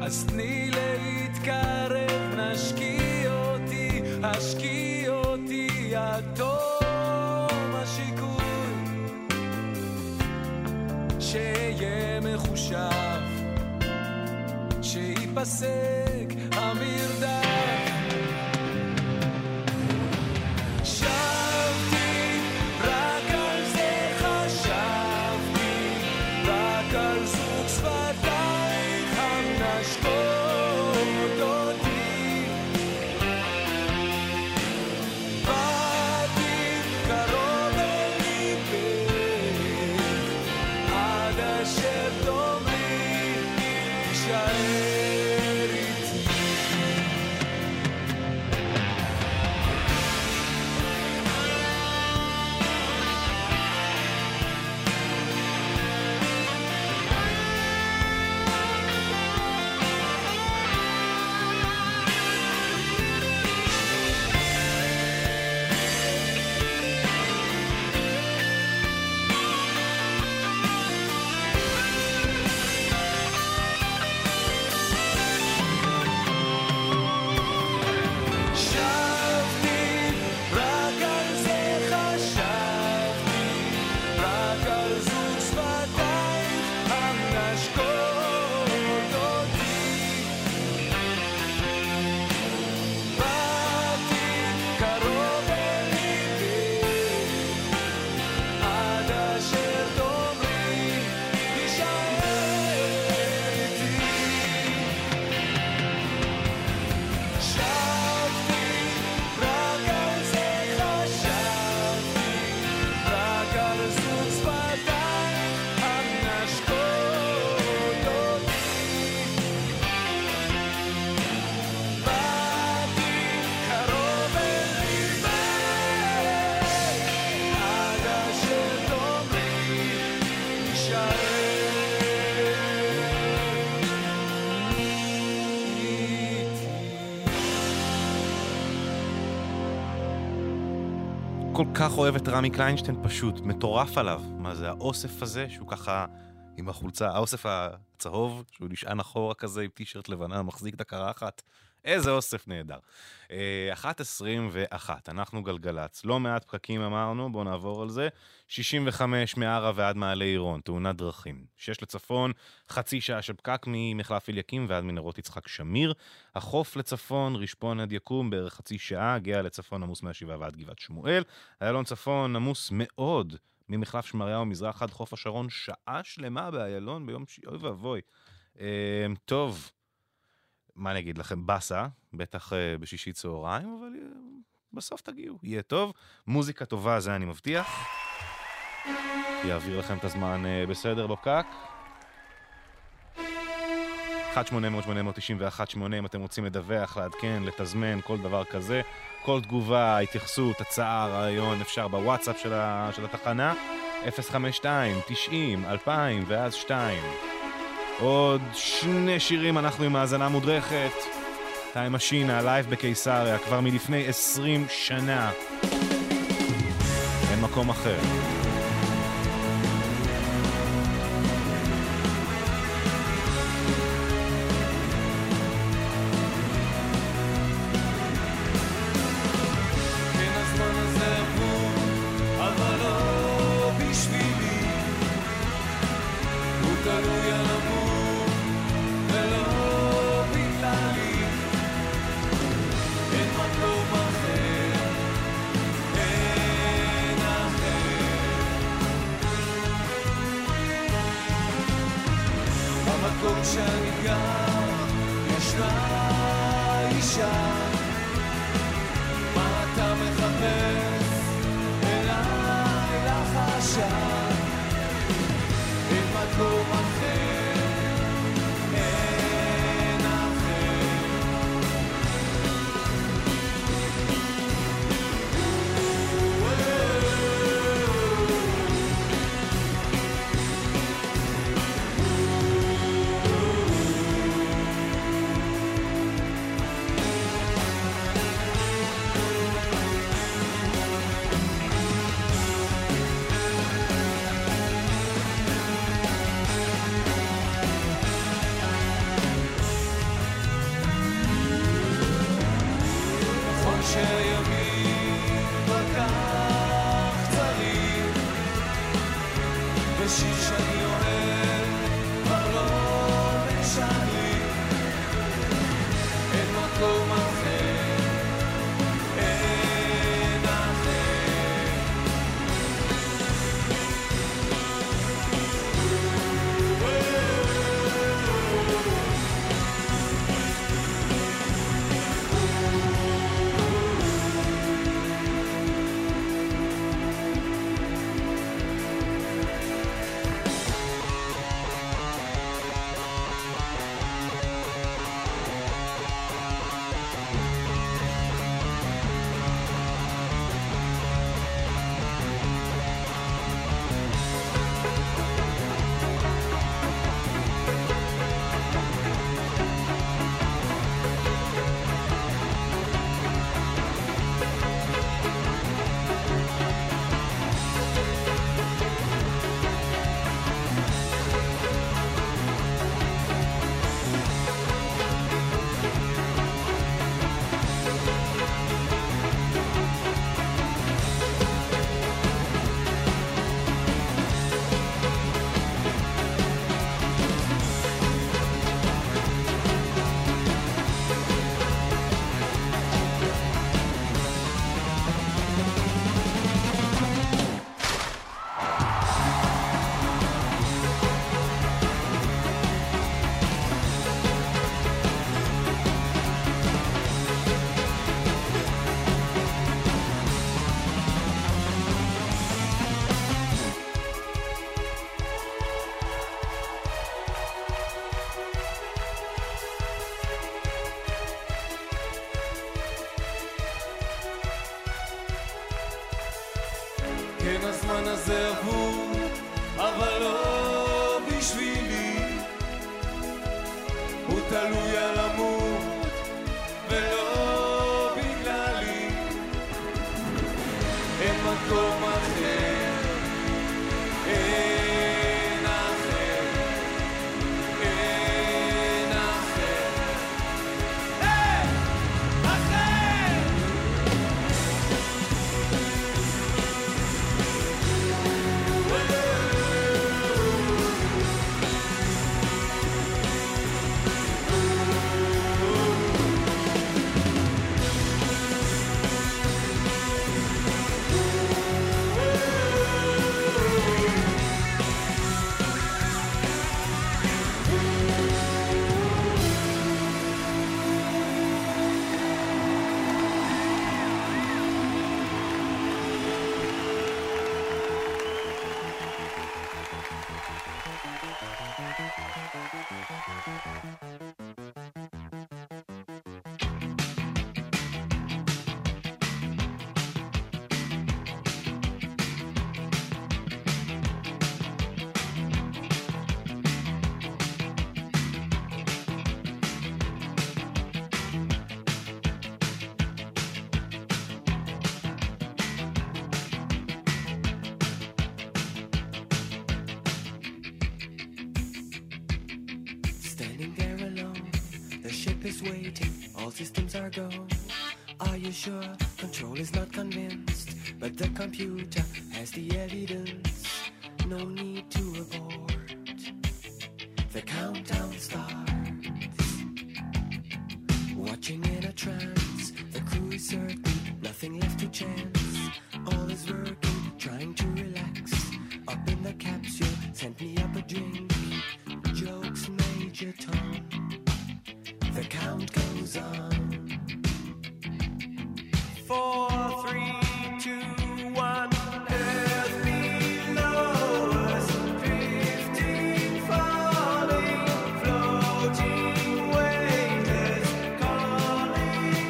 אז תני להתקרב, נשקיע אותי, השקיע אותי עד תום השיקוי, שיהיה מחושב, שיפסק המרדף. כל כך אוהב את רמי קליינשטיין, פשוט מטורף עליו. מה זה האוסף הזה שהוא ככה עם החולצה, האוסף הצהוב שהוא נשען אחורה כזה עם טישרט לבנה, מחזיק את הקרחת, איזה אוסף נהדר. 1:21, אנחנו גלגלץ. לא מעט פקקים אמרנו, בואו נעבור על זה. 65 מערה ועד מעלה עירון, תאונת דרכים. 6 לצפון, חצי שעה של פקק ממחלף אליקים ועד מנהרות יצחק שמיר. החוף לצפון, רשפון עד יקום, בערך חצי שעה. הגיע לצפון עמוס מהשיבה ועד גבעת שמואל. איילון צפון עמוס מאוד, ממחלף שמריהו מזרח עד חוף השרון. שעה שלמה באיילון ביום אוי ואבוי. טוב. מה נגיד לכם? בסה, בטח בשישי צהריים, אבל בסוף תגיעו, יהיה טוב. מוזיקה טובה, זה אני מבטיח. יעביר לכם את הזמן בסדר בפקק. 1-800-891-8, אם אתם רוצים לדווח, לעדכן, לתזמן, כל דבר כזה. כל תגובה, התייחסות, הצעה, רעיון, אפשר בוואטסאפ של התחנה. 052-90-2002. עוד 2 שירים, אנחנו עם האזנה מודרכת. טיים משין, הלייב בקיסריה, כבר מלפני 20 שנה. אין מקום אחר. ship is waiting, all systems are go. Are you sure? Control is not convinced, but the computer has the evidence. No need to abort. The countdown starts. Watching in a trance, the crew is certain, nothing left to chance. All is working, trying to relax. Up in the capsule, sent me up a drink. Jokes made your tongue. The count goes on. 4, 3, 2, 1. Earth below us, 15 falling, floating, weightless, calling,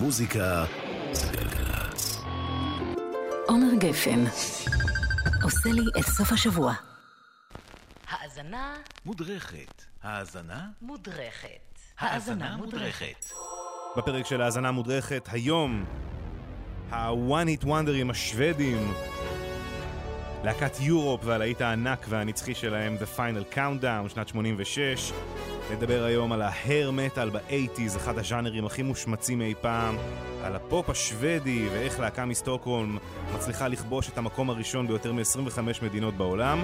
מוזיקה זה גלגלצ. עומר גפן עושה לי את סוף השבוע. האזנה מודרכת. האזנה מודרכת. האזנה מודרכת. בפרק של האזנה מודרכת היום ה-One Hit Wonder'ים השוודים, להקת יורופ והלהיט הענק והנצחי שלהם The Final Countdown שנת 86. נדבר היום על ה-Hair Metal ב-80s, אחד הז'אנרים הכי מושמצים אי פעם, על הפופ השוודי ואיך להקה מסטוקהולם מצליחה לכבוש את המקום הראשון ביותר מ-25 מדינות בעולם,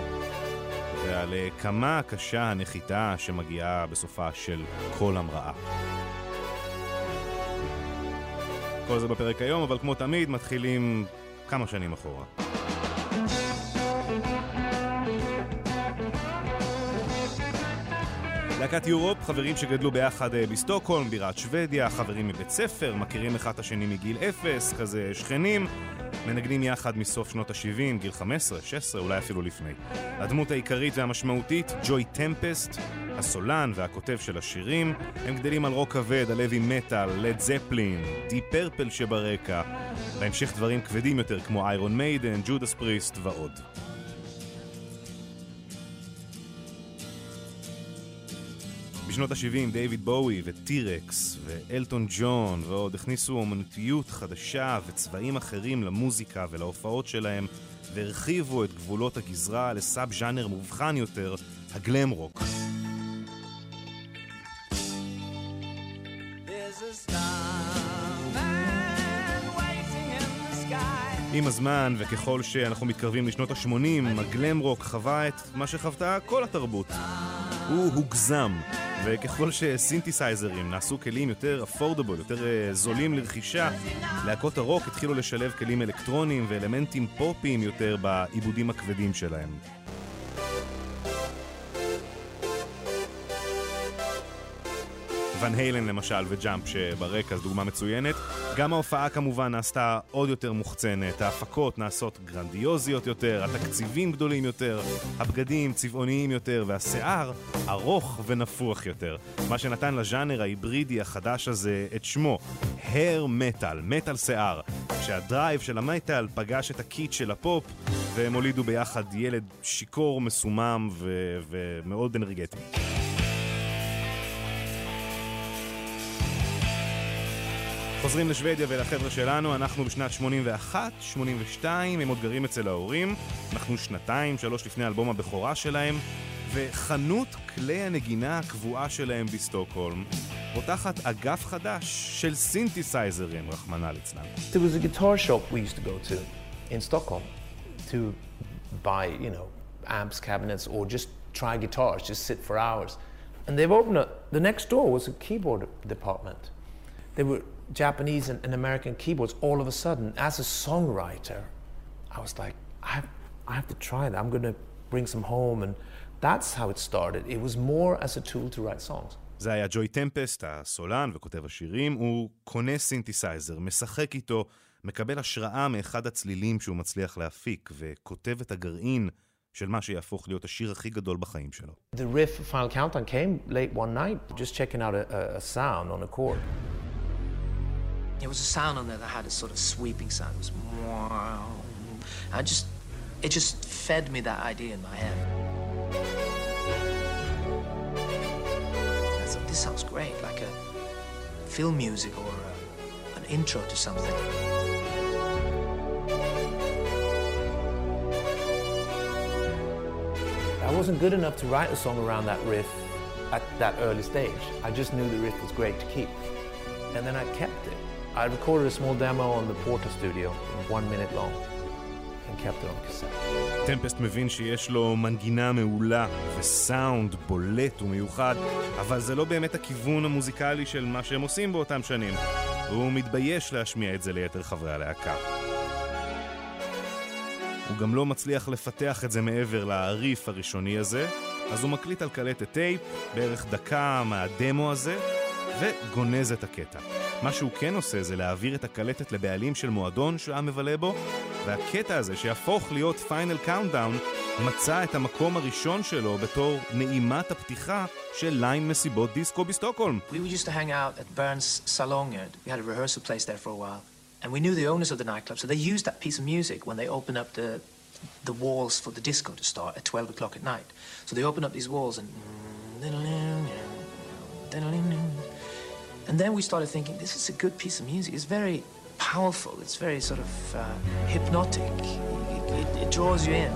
ועל כמה קשה הנחיתה שמגיעה בסופה של כל המראה. כל זה בפרק היום, אבל כמו תמיד מתחילים כמה שנים אחורה. להקת יורופ, חברים שגדלו ביחד בסטוקהולם, בירת שוודיה, חברים מבית ספר, מכירים אחד השני מגיל 0, כזה שכנים, מנגנים יחד מסוף שנות ה-70, גיל 15, 16, אולי אפילו לפני. הדמות העיקרית והמשמעותית, ג'וי טמפסט, הסולן והכותב של השירים, הם גדלים על רוק כבד, על heavy metal, לד זפלין, דיפ פרפל שברקע, בהמשך דברים כבדים יותר כמו איירון מיידן, ג'ודס פריסט ועוד. בשנות ה-70 דיוויד בואי וטירקס ואלטון ג'ון ועוד הכניסו אומנותיות חדשה וצבעים אחרים למוזיקה ולהופעות שלהם והרחיבו את גבולות הגזרה לסאב ז'אנר מובחן יותר, הגלם רוק. עם הזמן וככל שאנחנו מתקרבים לשנות ה-80 הגלם רוק חווה את מה שחוותה כל התרבות. הוא הוגזם. וככל שסינתסייזרים נעשו כלים יותר affordable, יותר זולים לרכישה, להקות הרוק התחילו לשלב כלים אלקטרוניים ואלמנטים פופיים יותר בעיבודים הכבדים שלהם. ון היילן למשל וג'אמפ שברקע, זו דוגמה מצוינת. גם ההופעה כמובן נעשתה עוד יותר מוחצנת, ההפקות נעשות גרנדיוזיות יותר, התקציבים גדולים יותר, הבגדים צבעוניים יותר והשיער ארוך ונפוח יותר. מה שנתן לז'אנר ההיברידי החדש הזה את שמו, Hair Metal, מטל שיער, כשהדרייב של המטל פגש את הקיט של הפופ והם הולידו ביחד ילד שיקור מסומם ומאוד אנרגטי. חוזרים לשוודיה ולחבר'ה שלנו, אנחנו בשנת 81, 82, הם עוד גרים אצל ההורים, אנחנו שנתיים, 3 לפני אלבום הבכורה שלהם, וחנות כלי הנגינה הקבועה שלהם בסטוקהולם, פותחת אגף חדש של סינתסייזרים, רחמנא ליצלן. There was a guitar shop we used to go to in Stockholm to buy, you know, amps, cabinets, or just try guitars, just sit for hours. And they've opened it. The next door was a keyboard department. They were Japanese and American keyboards all of a sudden. As a songwriter, I was like, I have to try that. I'm going to bring some home, and that's how it started. It was more as a tool to write songs. זה היה ג'וי טמפסט, הסולן וכותב השירים. הוא קונה סינתסייזר, משחק איתו, מקבל השראה מאחד הצלילים שהוא מצליח להפיק, וכותב את הגרעין של מה שיהפוך להיות השיר הכי גדול בחיים שלו. The riff of Final Countdown came late one night, just checking out a sound on a chord. There was a sound on there that had a sort of sweeping sound. It was wow. It just fed me that idea in my head. I thought, this sounds great, like a film music or an intro to something. I wasn't good enough to write a song around that riff at that early stage. I just knew the riff was great to keep. And then I kept it. I recorded a small demo on the Porta Studio, 1 minute long, and kept it on cassette. טמפסט מבין שיש לו מנגינה מעולה וסאונד בולט ומיוחד, אבל זה לא באמת הכיוון המוזיקלי של מה שהם עושים באותם שנים. הוא מתבייש להשמיע את זה ליתר חברי הלהקה. הוא גם לא מצליח לפתח את זה מעבר לעריף הראשוני הזה, אז הוא מקליט על קלטת טייפ, בערך דקה מהדמו הזה, וגונז את הקטע. מה שהוא כן עושה זה להעביר את הקלטת לבעלים של מועדון שהוא מבלה בו, והקטע הזה שיהפוך להיות פיינל קאונטדאון מצא את המקום הראשון שלו בתור נעימת הפתיחה של ליין מסיבות דיסקו בסטוקהולם. We used to hang out at Bern's salon. We had a rehearsal place there for a while, and we knew the owners of the nightclub, so they used that piece of music when they opened up the walls for the disco to start at 12 o'clock at night. So they opened up these walls and And then we started thinking, this is a good piece of music. It's very powerful. It's very sort of hypnotic. It draws you in.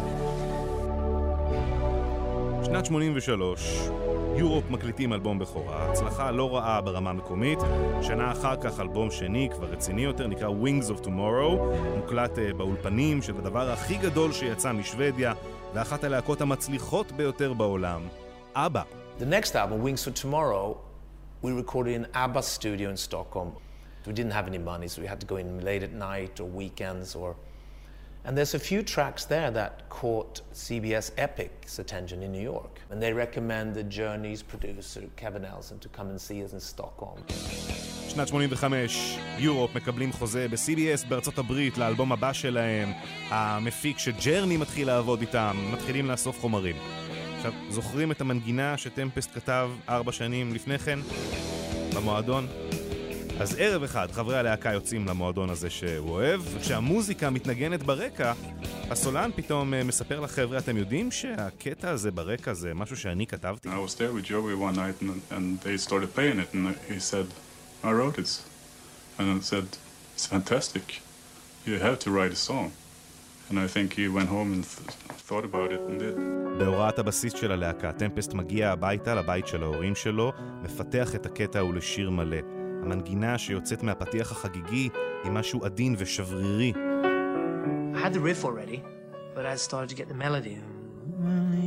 שנת 83, יורופ מקליטים אלבום בכורה. הצלחה לא רעה ברמה מקומית. שנה אחר כך אלבום שני, כבר רציני יותר, נקרא Wings of Tomorrow. מוקלט באולפנים של הדבר הכי גדול שיצא משוודיה, ואחת הלהקות המצליחות ביותר בעולם, אבא. The next album, Wings for Tomorrow, we recorded in Abba's studio in Stockholm. We didn't have any money, so we had to go in late at night or weekends, or And there's a few tracks there that caught CBS Epic's attention in New York. And they recommended Journey's producer Kevin Elson to come and see us in Stockholm. שנת 85, יורופ מקבלים חוזה ב-CBS בארצות הברית לאלבום הבא שלהם, המפיק שג'רני מתחיל לעבוד איתם, מתחילים לאסוף חומרים. עכשיו, זוכרים את המנגינה שטמפסט כתב 4 שנים לפני כן במועדון? אז ערב אחד חברי הלהקה יוצאים למועדון הזה שהוא אוהב, וכשהמוזיקה מתנגנת ברקע, הסולן פתאום מספר לחבר'ה, אתם יודעים שהקטע הזה ברקע זה משהו שאני כתבתי? I was there with Joey one night and they started playing it and he said, I wrote it. And I said, it's fantastic. You have to write a song. And I think he went home and thought about it and did. בהוראת הבסיס של הלהקה, טמפסט מגיע הביתה לבית של ההורים שלו, מפתח את הקטע ולשיר מלא. המנגינה שיוצאת מהפתיח החגיגי היא משהו עדין ושברירי. I had the riff already, but I started to get the melody.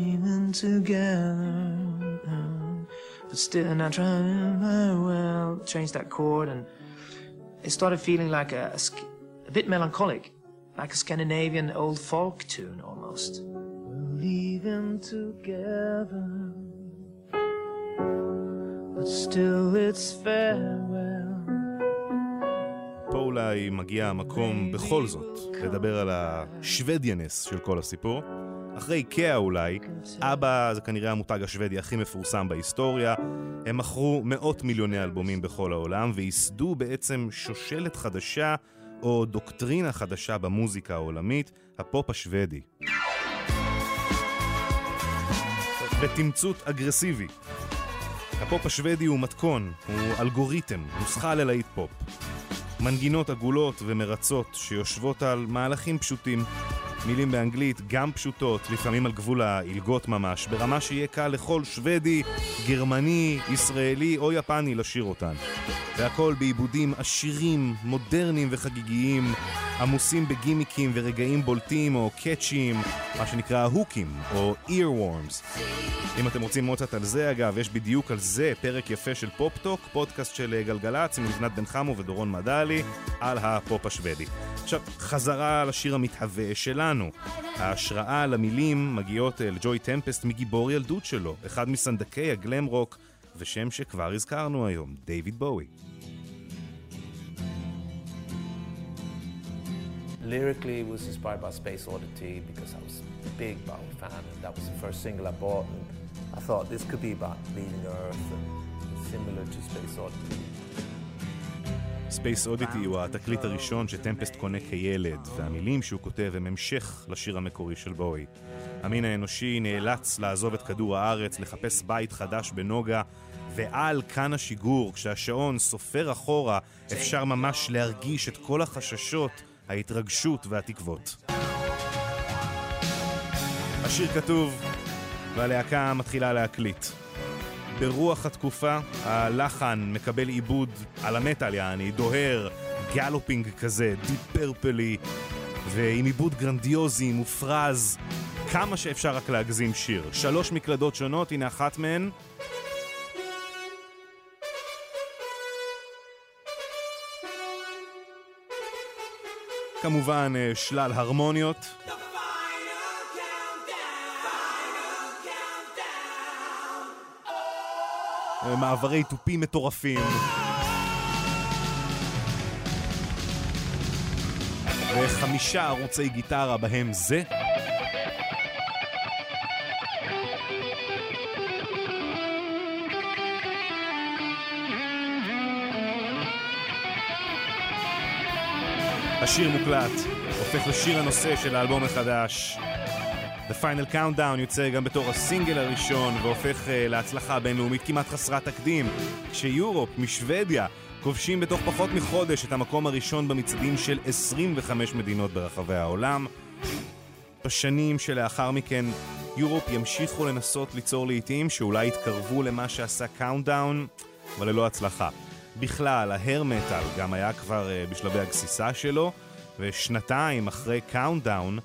Even together, but still, and I tried very well, changed that chord, and it started feeling like a bit melancholic, like a Scandinavian old folk tune almost. Even together, but still it's farewell. פה אולי מגיע המקום בכל זאת לדבר על השוודיאנס של כל הסיפור. אחרי איקאה אולי, אבא זה כנראה המותג השוודי הכי מפורסם בהיסטוריה. הם מכרו מאות מיליוני אלבומים בכל העולם וייסדו בעצם שושלת חדשה או דוקטרינה חדשה במוזיקה העולמית, הפופ השוודי. בתמצות אגרסיבי. הפופ השוודי הוא מתכון, הוא אלגוריתם, נוסחה ללהיט פופ. מנגינות עגולות ומרצות שיושבות על מהלכים פשוטים, מילים באנגלית גם פשוטות, לפעמים על גבול העילגות ממש, ברמה שיהיה קל לכל שוודי, גרמני, ישראלי או יפני לשיר אותן. והכל בעיבודים עשירים, מודרניים וחגיגיים, עמוסים בגימיקים ורגעים בולטים או קאצ'יים, מה שנקרא הוקים או earworms. אם אתם רוצים מוצאת על זה, אגב, יש בדיוק על זה פרק יפה של פופ-טוק, פודקאסט של גלגלץ עם לבנת בן חמו ודורון מדלי על הפופ השוודי. עכשיו, חזרה לשיר המתהווה שלנו. ההשראה למילים מגיעות לג'וי טמפסט מגיבור ילדות שלו, אחד מסנדקי הגלם רוק, ושם שכבר הזכרנו היום, דיוויד בואי. Lyrically, it was inspired by Space Oddity because I was a big Bowie fan and that was the first single I bought and I thought this could be about leaving Earth and similar to Space Oddity. Space Oddity הוא התקליט הראשון שטמפסט קונה כילד והמילים שהוא כותב הם המשך לשיר המקורי של בואי. המין האנושי נאלץ לעזוב את כדור הארץ, לחפש בית חדש בנוגה ועל כאן השיגור, כשהשעון סופר אחורה אפשר ממש להרגיש את כל החששות ההתרגשות והתקוות. השיר כתוב, והלהקה מתחילה להקליט. ברוח התקופה, הלחן מקבל עיבוד על המטל, יעני, דוהר, גלופינג כזה, דיפ פרפלי, ועם עיבוד גרנדיוזי, מופרז, כמה שאפשר רק להגזים שיר. 3 מקלדות שונות, הנה אחת מהן. כמובן שלל הרמוניות. The Final Countdown, Final Countdown, oh. מעברי תופים מטורפים. Oh. 5 ערוצי גיטרה בהם זה. השיר מוקלט, הופך לשיר הנושא של האלבום החדש. The Final Countdown יוצא גם בתור הסינגל הראשון והופך להצלחה בינלאומית כמעט חסרת תקדים, כשיורופ משוודיה כובשים בתוך פחות מחודש את המקום הראשון במצעדים של 25 מדינות ברחבי העולם. בשנים שלאחר מכן יורופ ימשיכו לנסות ליצור לעיתים שאולי יתקרבו למה שעשה Countdown, אבל ללא הצלחה. בכלל, ההר מטל גם היה כבר בשלבי הגסיסה שלו, ו2 שנתיים אחרי קאונטדאון,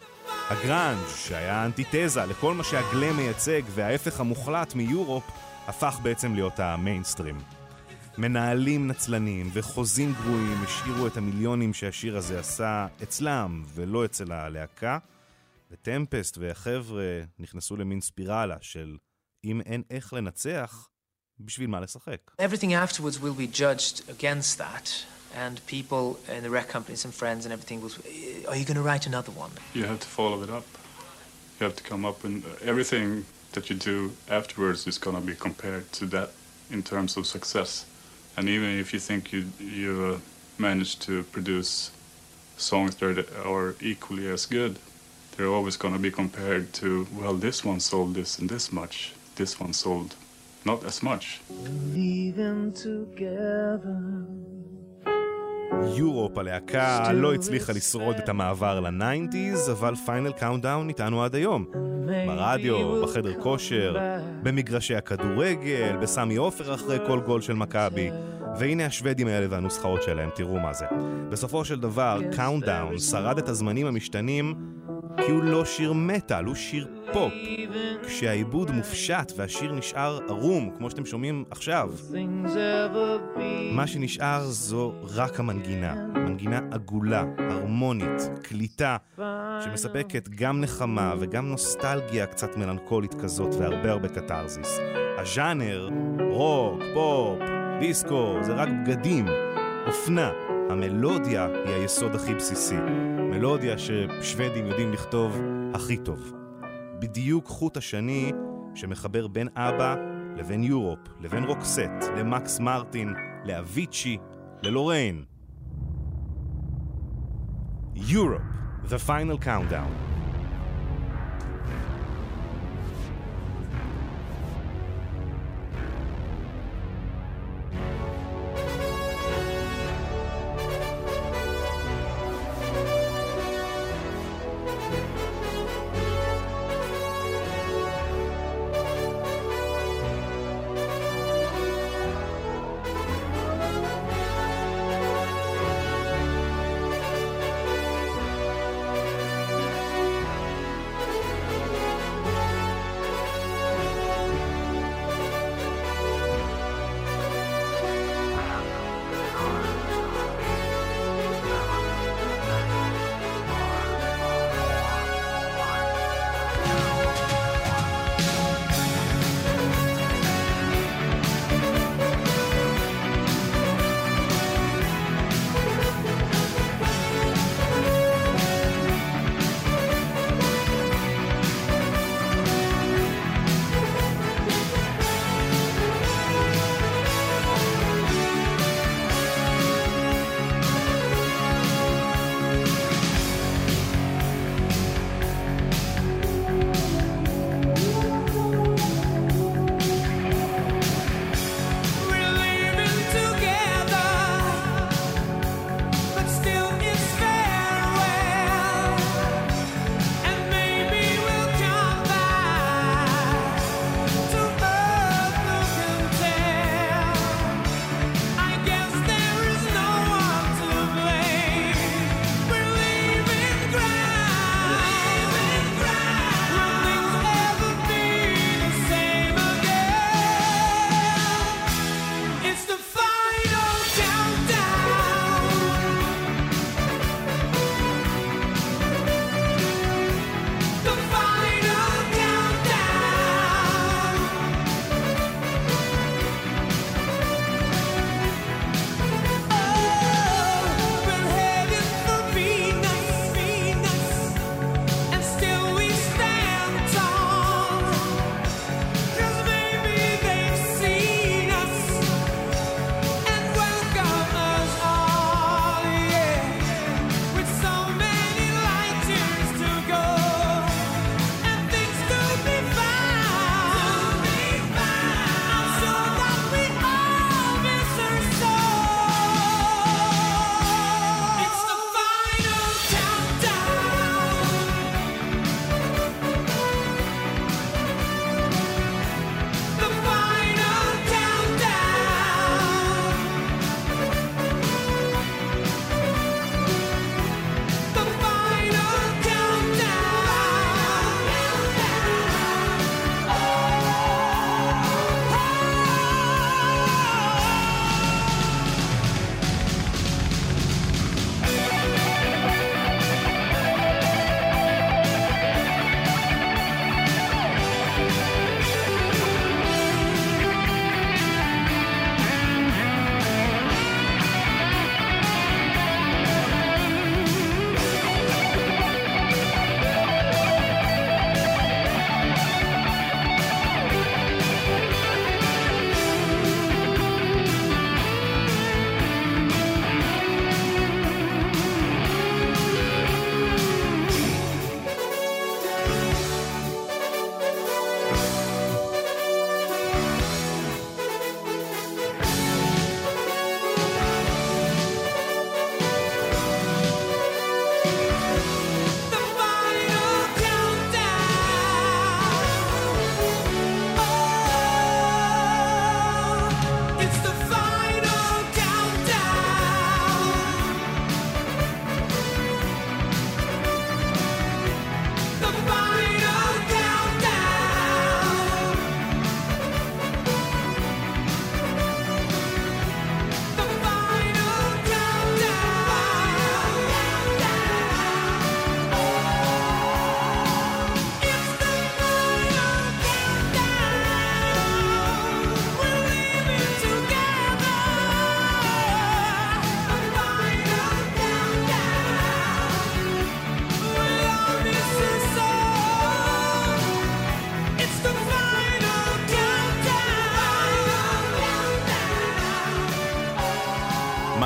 הגרנג' שהיה אנטיתזה לכל מה שהגלם מייצג וההפך המוחלט מיורופ, הפך בעצם להיות המיינסטרים. מנהלים נצלנים וחוזים גרועים השאירו את המיליונים שהשיר הזה עשה אצלם ולא אצל הלהקה, וטמפסט והחבר'ה נכנסו למין ספירלה של אם אין איך לנצח, בשביל מה לשחק. Everything afterwards will be judged against that, and people in the rec companies and friends and everything will say, are you going to write another one? You have to follow it up. You have to come up and everything that you do afterwards is going to be compared to that in terms of success. And even if you think you managed to produce songs that are equally as good, they're always going to be compared to, well, this one sold this and this much. This one sold not as much. Even together. יורופ הלהקה לא הצליחה לשרוד את המעבר ל-90s, אבל פיינל קאונטדאון איתנו עד היום. ברדיו, בחדר כושר, במגרשי הכדורגל, בסמי עופר אחרי כל גול של מכבי. והנה השוודים האלה והנוסחאות שלהם, תראו מה זה. בסופו של דבר, קאונטדאון שרד את הזמנים המשתנים כי הוא לא שיר מטל, הוא שיר פופ. כשהעיבוד מופשט והשיר נשאר ערום, כמו שאתם שומעים עכשיו, מה שנשאר זו רק המנגינה. מנגינה עגולה, הרמונית, קליטה, שמספקת גם נחמה וגם נוסטלגיה קצת מלנכולית כזאת והרבה הרבה קתרזיס. הז'אנר, רוק, פופ, דיסקו, זה רק בגדים, אופנה. המלודיה היא היסוד הכי בסיסי. מלודיה ששוודים יודעים לכתוב הכי טוב. בדיוק חוט השני שמחבר בין אבא לבין יורופ, לבין רוקסט, למקס מרטין, לאביצ'י, ללוריין. Europe, the final countdown.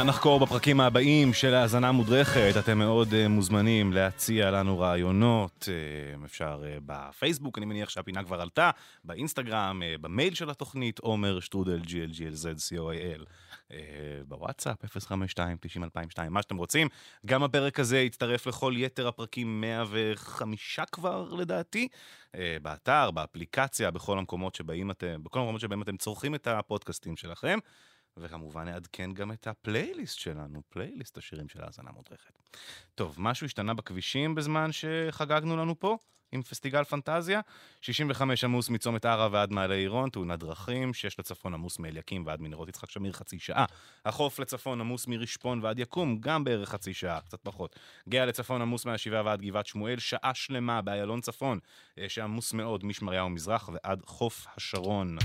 מה נחקור בפרקים הבאים של האזנה מודרכת? אתם מאוד מוזמנים להציע לנו רעיונות, אפשר בפייסבוק, אני מניח שהפינה כבר עלתה, באינסטגרם, במייל של התוכנית, omer@glglz.coil, בוואטסאפ, 052-90-2002, מה שאתם רוצים. גם הפרק הזה יצטרף לכל יתר הפרקים 105 כבר, לדעתי, באתר, באפליקציה, בכל המקומות שבהם אתם, צורכים את הפודקאסטים שלכם. וכמובן נעדכן גם את הפלייליסט שלנו, פלייליסט השירים של האזנה מודרכת. טוב, משהו השתנה בכבישים בזמן שחגגנו לנו פה, עם פסטיגל פנטזיה, 65 עמוס מצומת ערה ועד מעלה עירון, תאונת דרכים, 6 לצפון עמוס מאליקים ועד מנהרות יצחק שמיר חצי שעה, החוף לצפון עמוס מרשפון ועד יקום, גם בערך חצי שעה, קצת פחות, גאה לצפון עמוס מהשבעה ועד גבעת שמואל, שעה שלמה באיילון צפון, שעמוס מאוד משמריה ומזרח ועד חוף השרון.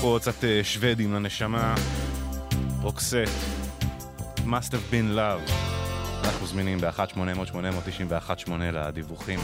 פה קצת שוודים לנשמה, רוקסט, must have been love. אנחנו זמינים ב-1-800-891-8 לדיווחים.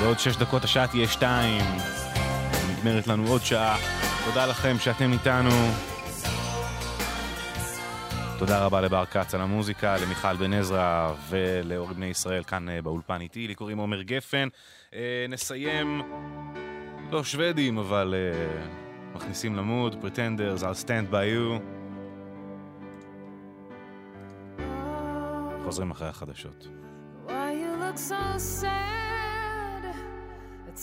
בעוד 6 דקות השעה תהיה 2. נגמרת לנו עוד שעה. תודה לכם שאתם איתנו. תודה רבה לבר קץ על המוזיקה, למיכל בן עזרא ולאורי בני ישראל כאן באולפן איתי. לי קוראים עומר גפן. נסיים, לא שוודים, אבל מכניסים למוד, Pretenders, I'll Stand By You. חוזרים אחרי החדשות. Why you look so sad, the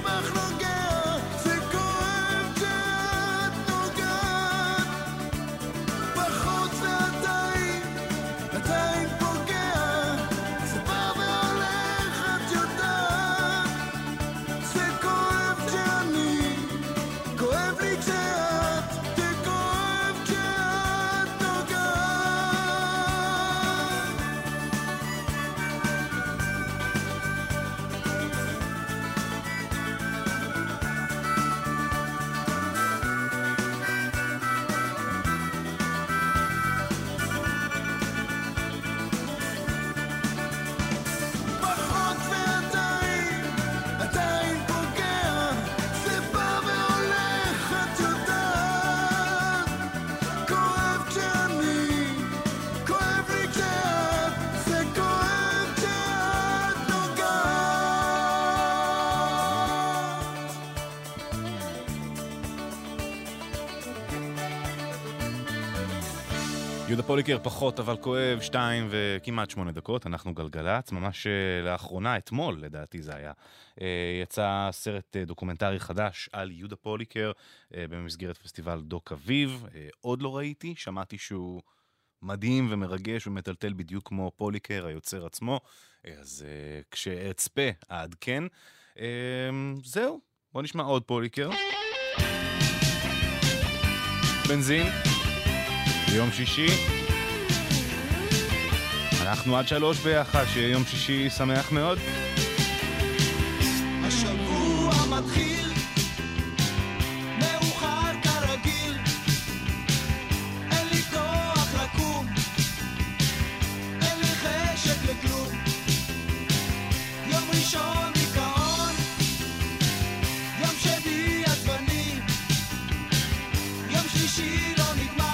בך נוגע זה כואב כשאת נוגעת פחות ועדיין, עדיין יהודה פוליקר פחות, אבל כואב, 2:08. אנחנו גלגלץ, ממש לאחרונה, אתמול לדעתי זה היה, יצא סרט דוקומנטרי חדש על יהודה פוליקר במסגרת פסטיבל דוק אביב. עוד לא ראיתי, שמעתי שהוא מדהים ומרגש ומטלטל בדיוק כמו פוליקר, היוצר עצמו. אז כשאצפה, עד כן. זהו, בוא נשמע עוד פוליקר. בנזין. ביום שישי אנחנו עד 3 ביחד, שיהיה יום שישי שמח מאוד. השבוע מתחיל מאוחר כרגיל, אין לי כוח לקום, אין לי חשק לכלום, יום ראשון דיכאון, יום שני עצבני, יום שלישי לא נגמר,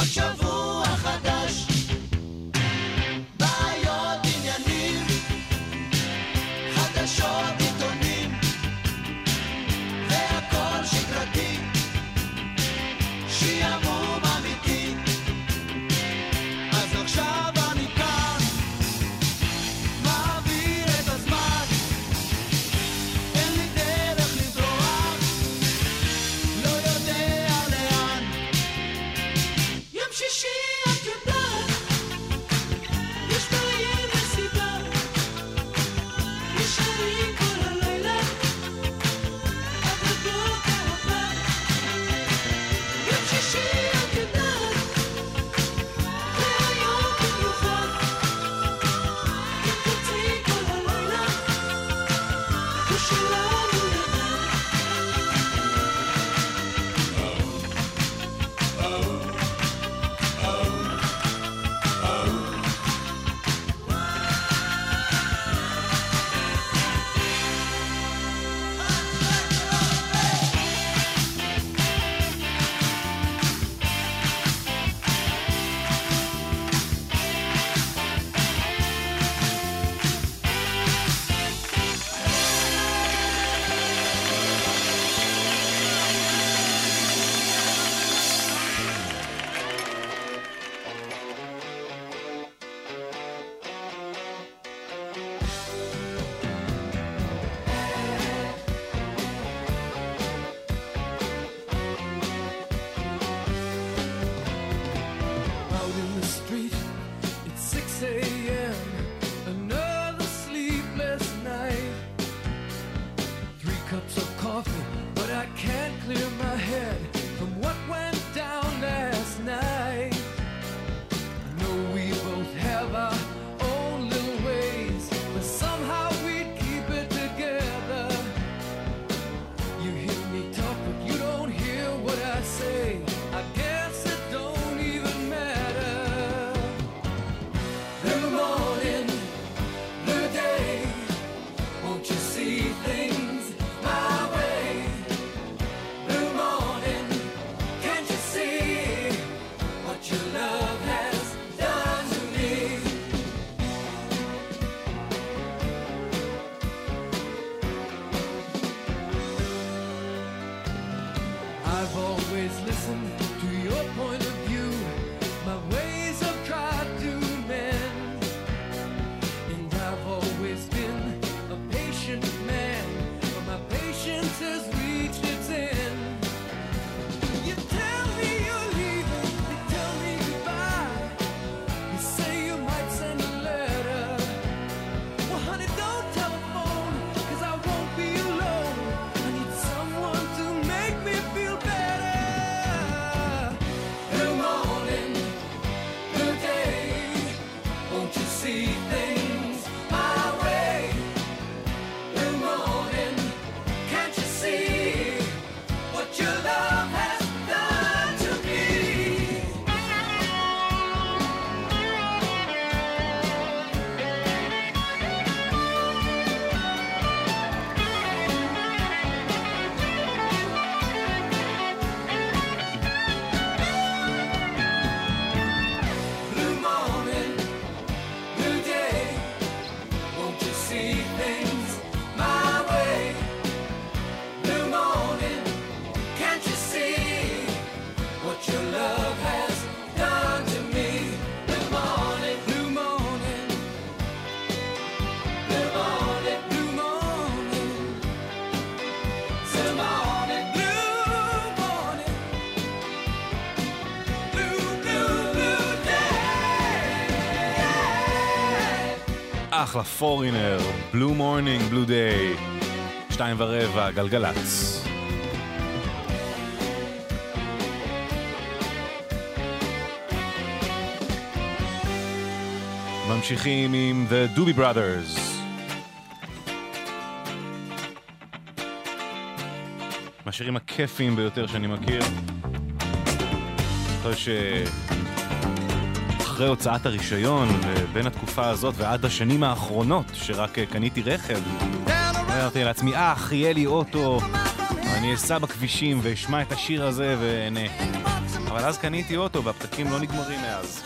עוד שבוע חדש, בעיות עניינים, חדשות עיתונים, והכל שגרתי, שיעמום אמיתי. אז עכשיו אני כאן, מעביר את הזמן, אין לי דרך לברוח, לא יודע לאן. יום שישי את יודעת, יש בעיה וסיבה, נשארים כל הלילה, עד לבוקר הבא. יום שישי את יודעת, והיום במיוחד, תתקצרי כל הלילה, הוא שלנו לבד. Out in the street, it's 6 a.m. Another sleepless night. 3 cups of coffee, but I can't clear my head from what went down last night. I know we both have our own little ways, but somehow we'd keep it together. You hear me talk, but you don't hear what I say. I guess it don't even matter. The morning, the day, won't you see things my way? The morning, can't you see what your love has done to me? I've always listened to your point of view. My ways have tried to mend, and I've always been a patient man, but my patience has reached its end. You tell me you're leaving, you tell me goodbye, you say you might send a letter. Well, honey, don't telephone, 'cause I won't be alone. I need someone to make me feel better. The morning, the day, won't you see things my way? The morning, can't you see what your love has done to me? Blue morning, blue day, won't you see things my way? Blue morning, can't you see what your love has done to me? Blue morning, blue morning, blue morning, blue morning, blue morning, blue morning, blue, blue, blue day. אחלה פורינר, בלו מורנינג, בלו דיי, 2:15, גלגלצ. ממשיכים עם The Doobie Brothers. מהשירים הכיפים ביותר שאני מכיר. אחרי אחרי הוצאת הרישיון, ובין התקופה הזאת ועד השנים האחרונות, שרק קניתי רכב, אמרתי לעצמי, יהיה לי אוטו, אני אסע בכבישים ואשמע את השיר הזה ונהנה. אבל אז קניתי אוטו והפתקים לא נגמרים מאז.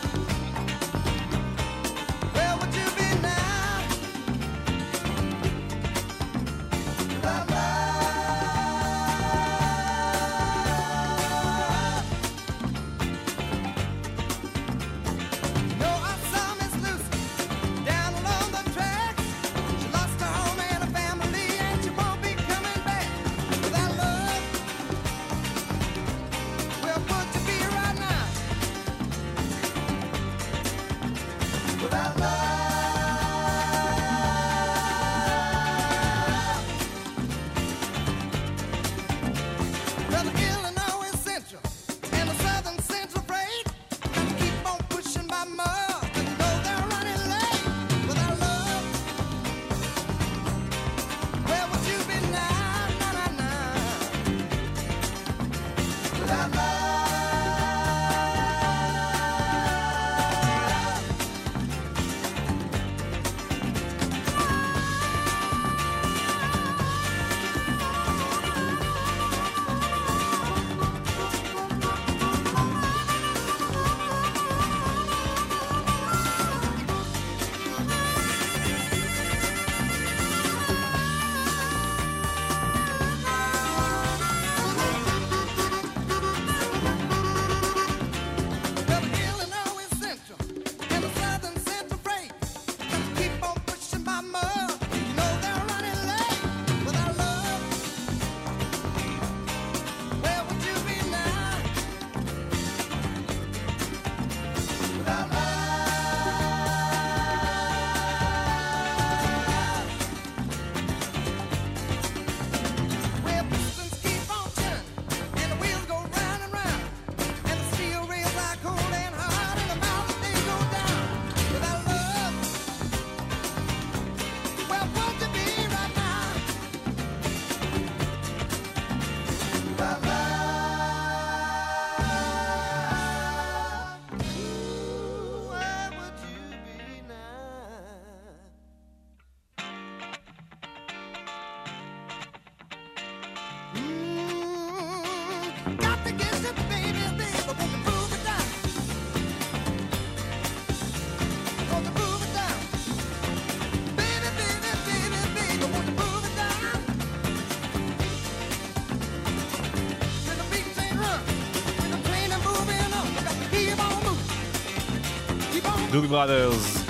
דובי ברודרס,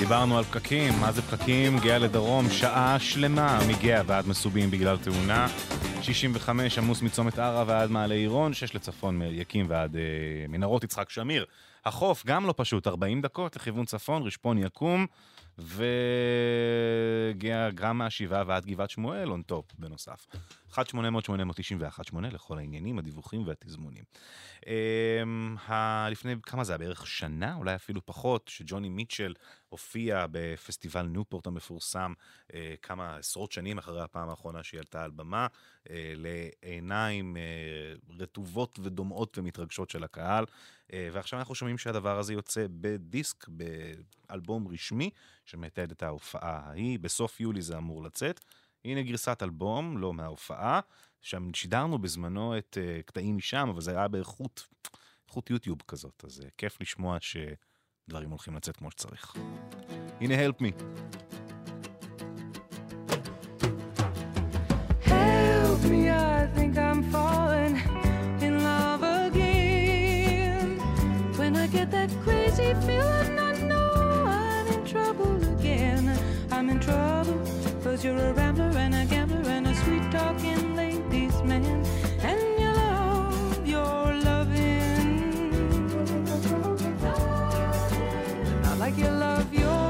דיברנו על פקקים, מה זה פקקים? גאה לדרום, שעה שלמה מגאה ועד מסובים בגלל תאונה, 65 עמוס מצומת ערה ועד מעלה עירון, 6 לצפון מלייקים ועד מנהרות יצחק שמיר, החוף גם לא פשוט, 40 דקות לכיוון צפון, רשפון יקום, וגאה גם מהשבעה ועד גבעת שמואל, און טופ בנוסף. 1-800-891-8 לכל העניינים, הדיווחים והתזמונים. לפני כמה זה, בערך שנה, אולי אפילו פחות, שג'וני מיטשל הופיע בפסטיבל ניופורט המפורסם כמה עשרות שנים אחרי הפעם האחרונה שהיא עלתה על במה, לעיניים רטובות ודומעות ומתרגשות של הקהל, ועכשיו אנחנו שומעים שהדבר הזה יוצא בדיסק, באלבום רשמי, שמתעד את ההופעה ההיא, בסוף יולי זה אמור לצאת, הנה גרסת אלבום, לא מההופעה, שם שידרנו בזמנו את קטעים משם, אבל זה היה באיכות יוטיוב כזאת, אז כיף לשמוע שדברים הולכים לצאת כמו שצריך. הנה Help Me. Help me, I think I'm falling in love again. When I get that crazy feeling I know I'm in trouble again. I'm in trouble cause you're a rambler and a gambler and a sweet-talking ladies' man. And you love your lovin'. Not like you love your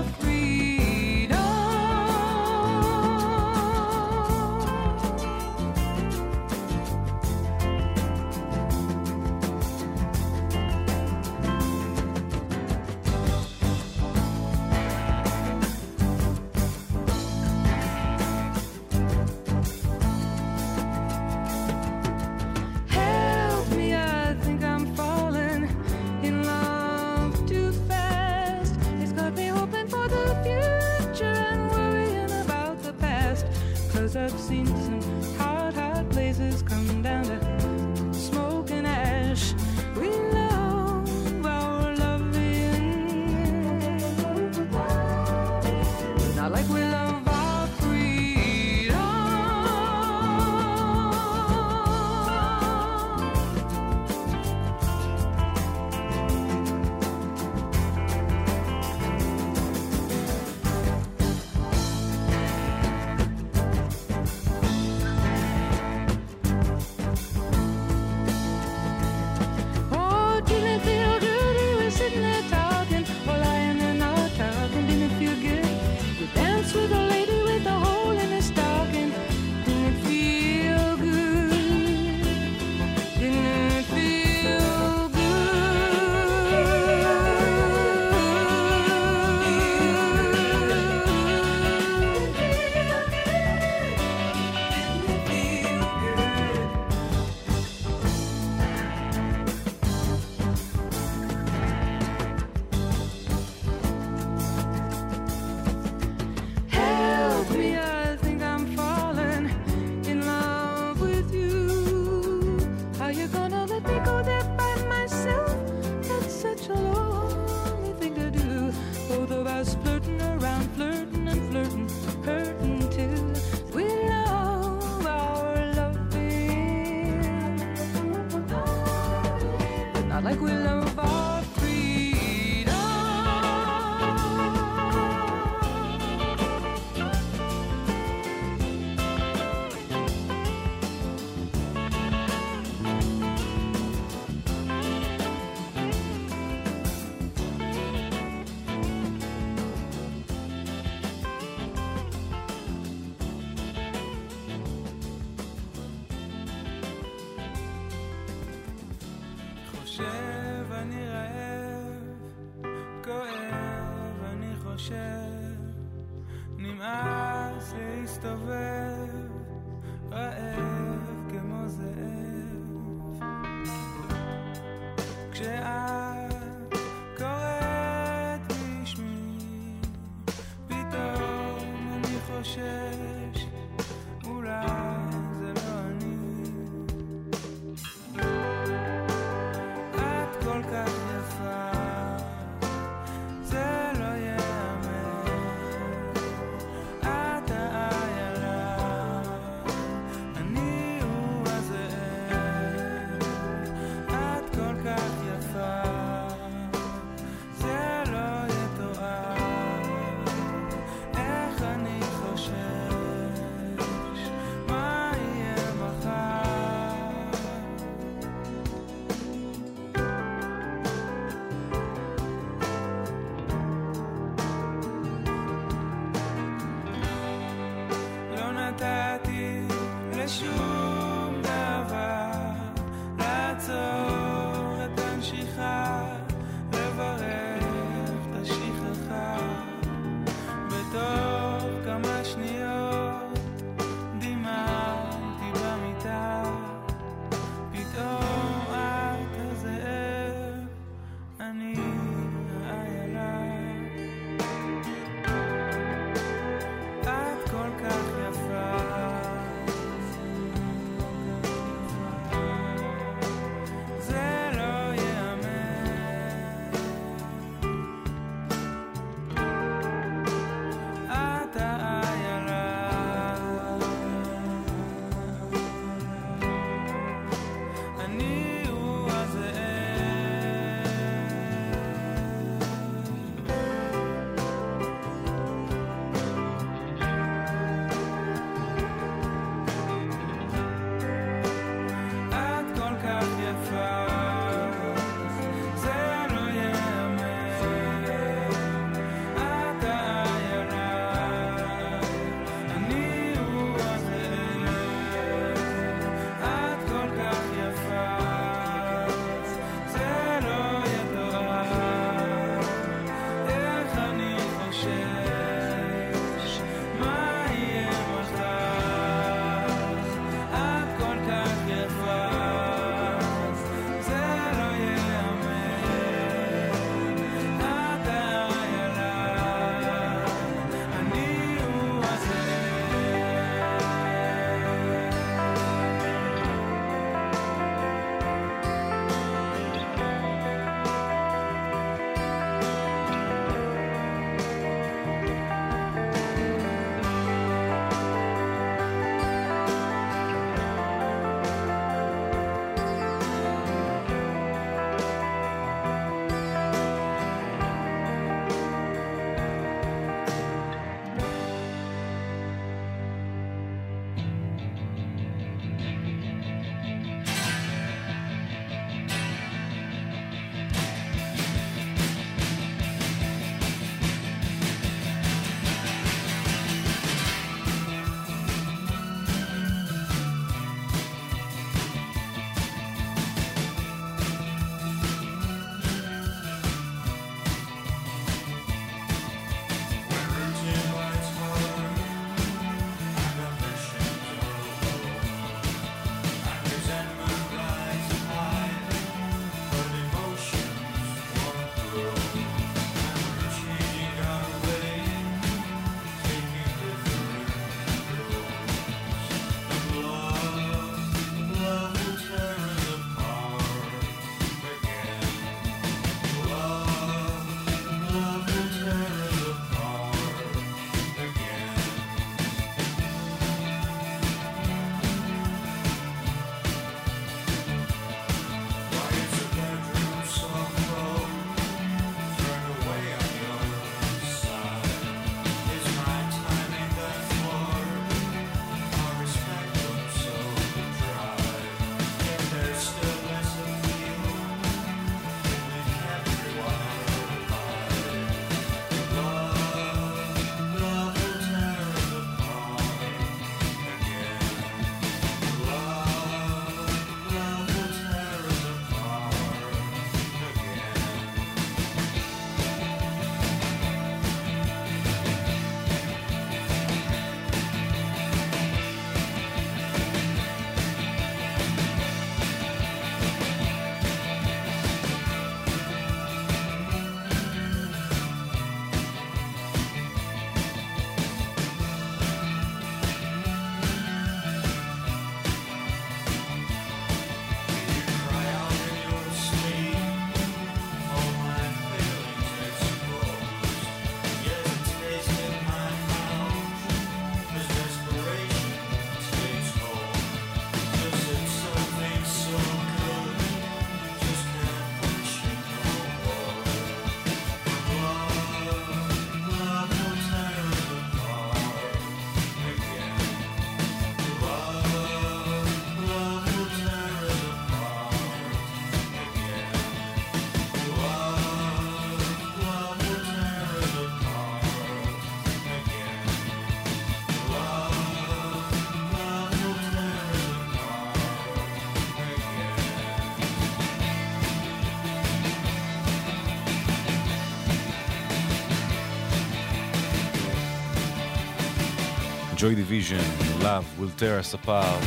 Joy Division, Love Will Tear Us Apart.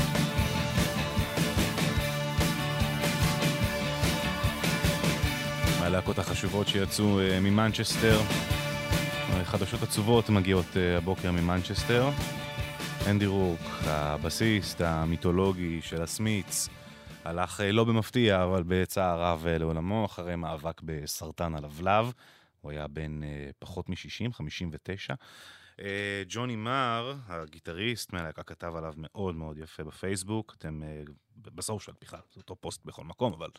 הלהקות החשובות שיצאו ממנצ'סטר. חדשות עצובות מגיעות הבוקר ממנצ'סטר. אנדי רוק, הבסיסט המיתולוגי של הסמיץ, הלך לא במפתיע, אבל בצער רב לעולמו, אחרי מאבק בסרטן הלבלב. הוא היה בן פחות מ-60, 59. ג'וני מר, הגיטריסט, מהלהקה, כתב עליו מאוד מאוד יפה בפייסבוק. אתם בסוף של פיכה, זה אותו פוסט בכל מקום, אבל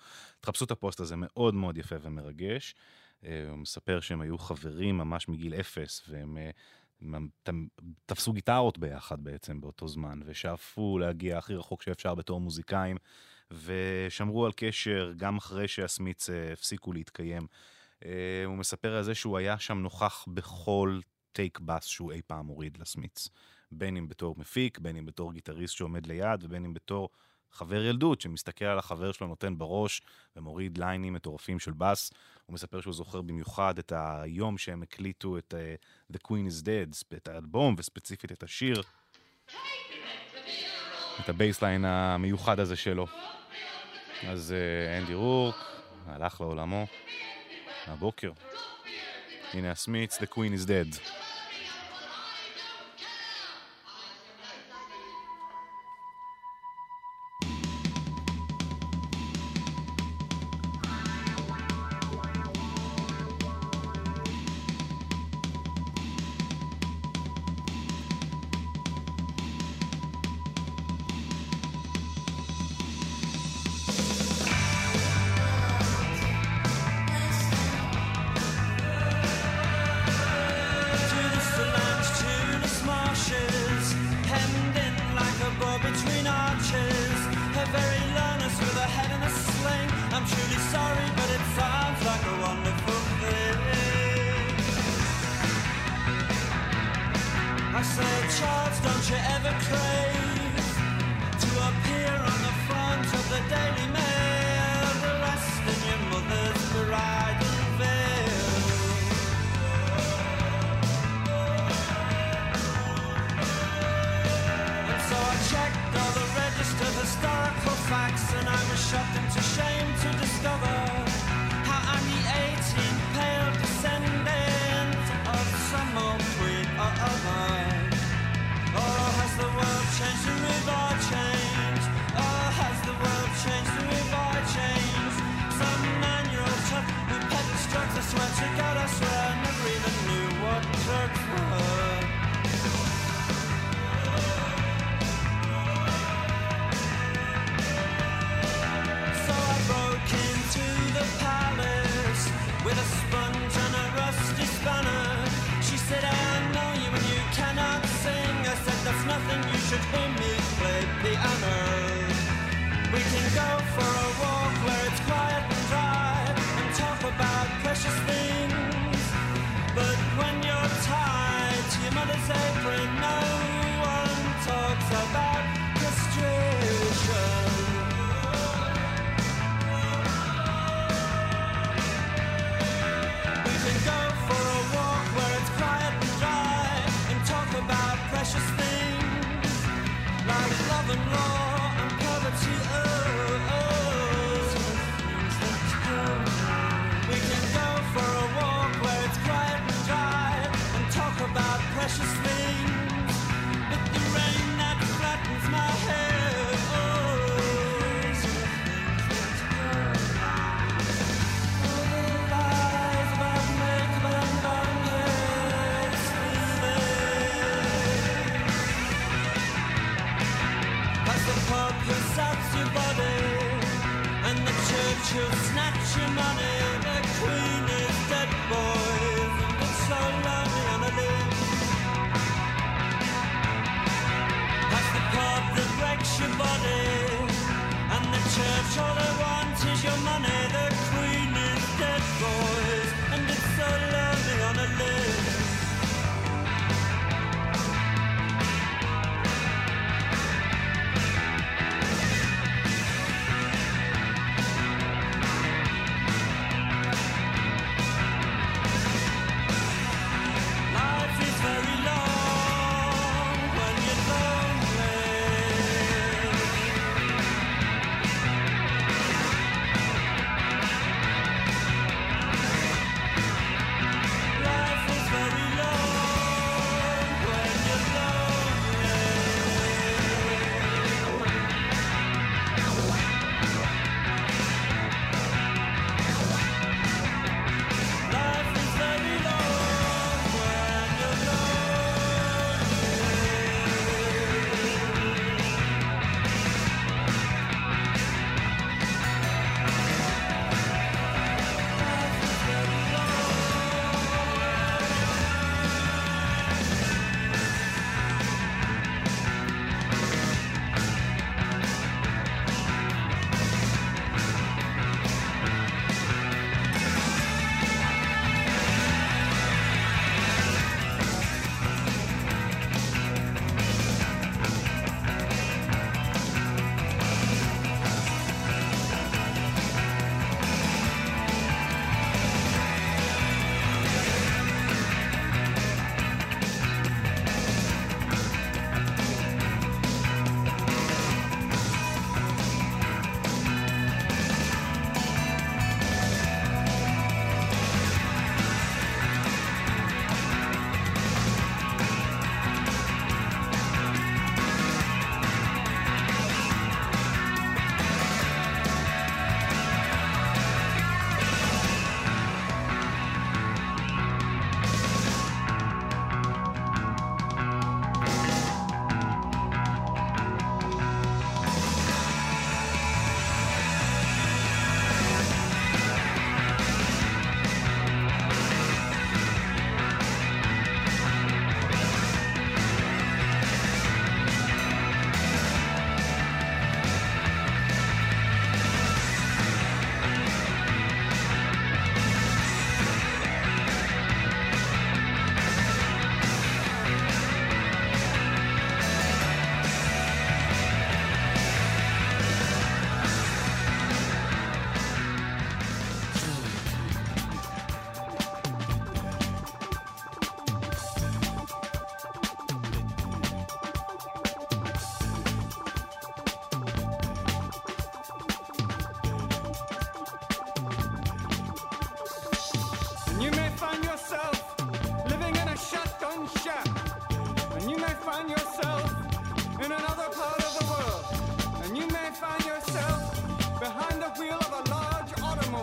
תחפשו את הפוסט הזה, מאוד מאוד יפה ומרגש. הוא מספר שהם היו חברים ממש מגיל אפס, והם תפסו גיטרות ביחד בעצם באותו זמן, ושאפו להגיע הכי רחוק שאפשר בתור מוזיקאים, ושמרו על קשר גם אחרי שהסמיץ הפסיקו להתקיים. הוא מספר על זה שהוא היה שם נוכח בכל טייק בס שהוא אי פעם הוריד לסמיץ, בין אם בתור מפיק, בין אם בתור גיטריסט שעומד ליד, ובין אם בתור חבר ילדות שמסתכל על החבר שלו נותן בראש ומוריד ליינים מטורפים של בס. הוא מספר שהוא זוכר במיוחד את היום שהם הקליטו את The Queen Is Dead, את האלבום וספציפית את השיר, את הבייסליין המיוחד הזה שלו. אז אנדי רורק הלך לעולמו הבוקר. הנה הסמיץ, The Queen Is Dead.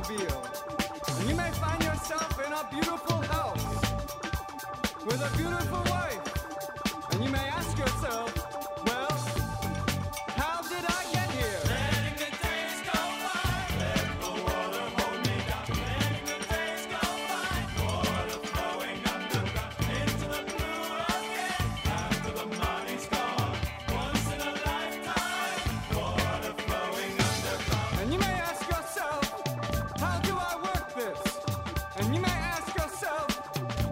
automobile, and you may find yourself in a beautiful house with a beautiful wife, and you may ask yourself, well, how did I get here? Letting the days go by, let the water hold me down. Letting the days go by, water flowing underground, into the blue again, after the money's gone, once in a lifetime, water flowing underground. And you may ask yourself, how do I work this? And you may ask yourself,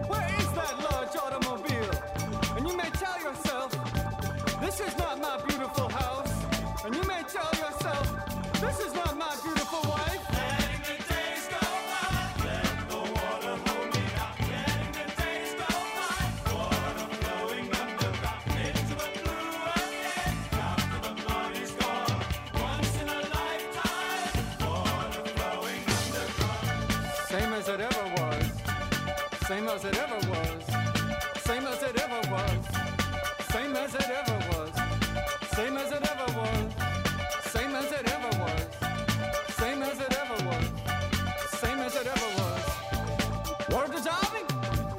where is that large automobile? And you may tell yourself, this is not my beautiful house. And you may tell yourself, this is not my beautiful wife. Letting the days go by, let the water hold me down. Letting the days go by, water flowing underground, into the blue again, after the money's gone, once in a lifetime, water flowing underground. Same as it ever was, same as it ever was, same as it ever was, same as it ever was, same as it ever was, same as it ever was, same as it ever was, same as it ever was. Water dissolving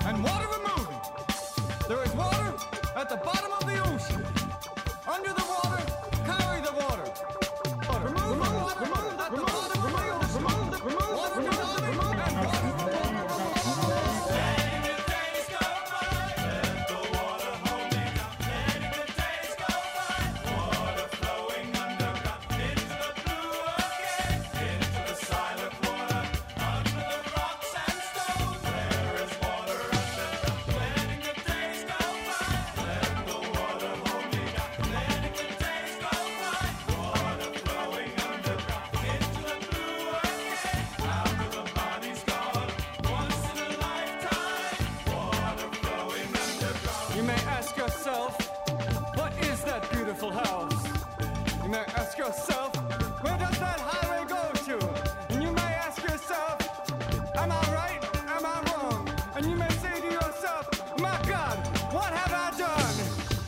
and water removing. There is water at the bottom of the ocean. Under the water, carry the water. Remove the water at the bottom of the ocean. Water dissolving and water removing. Letting the days go by, let the water hold me down. Letting the days go by, water flowing underground, into the blue again, into the silent water, under the rocks and stones, there is water underground. Letting the days go by, let the water hold me down. Letting the days go by, water flowing underground, into the blue again, after the body's gone, once in a lifetime, water flowing underground. You may ask yourself, what is that beautiful house? You may ask yourself, where does that highway go to? And you may ask yourself, am I right? Am I wrong? And you may say to yourself, my God, what have I done?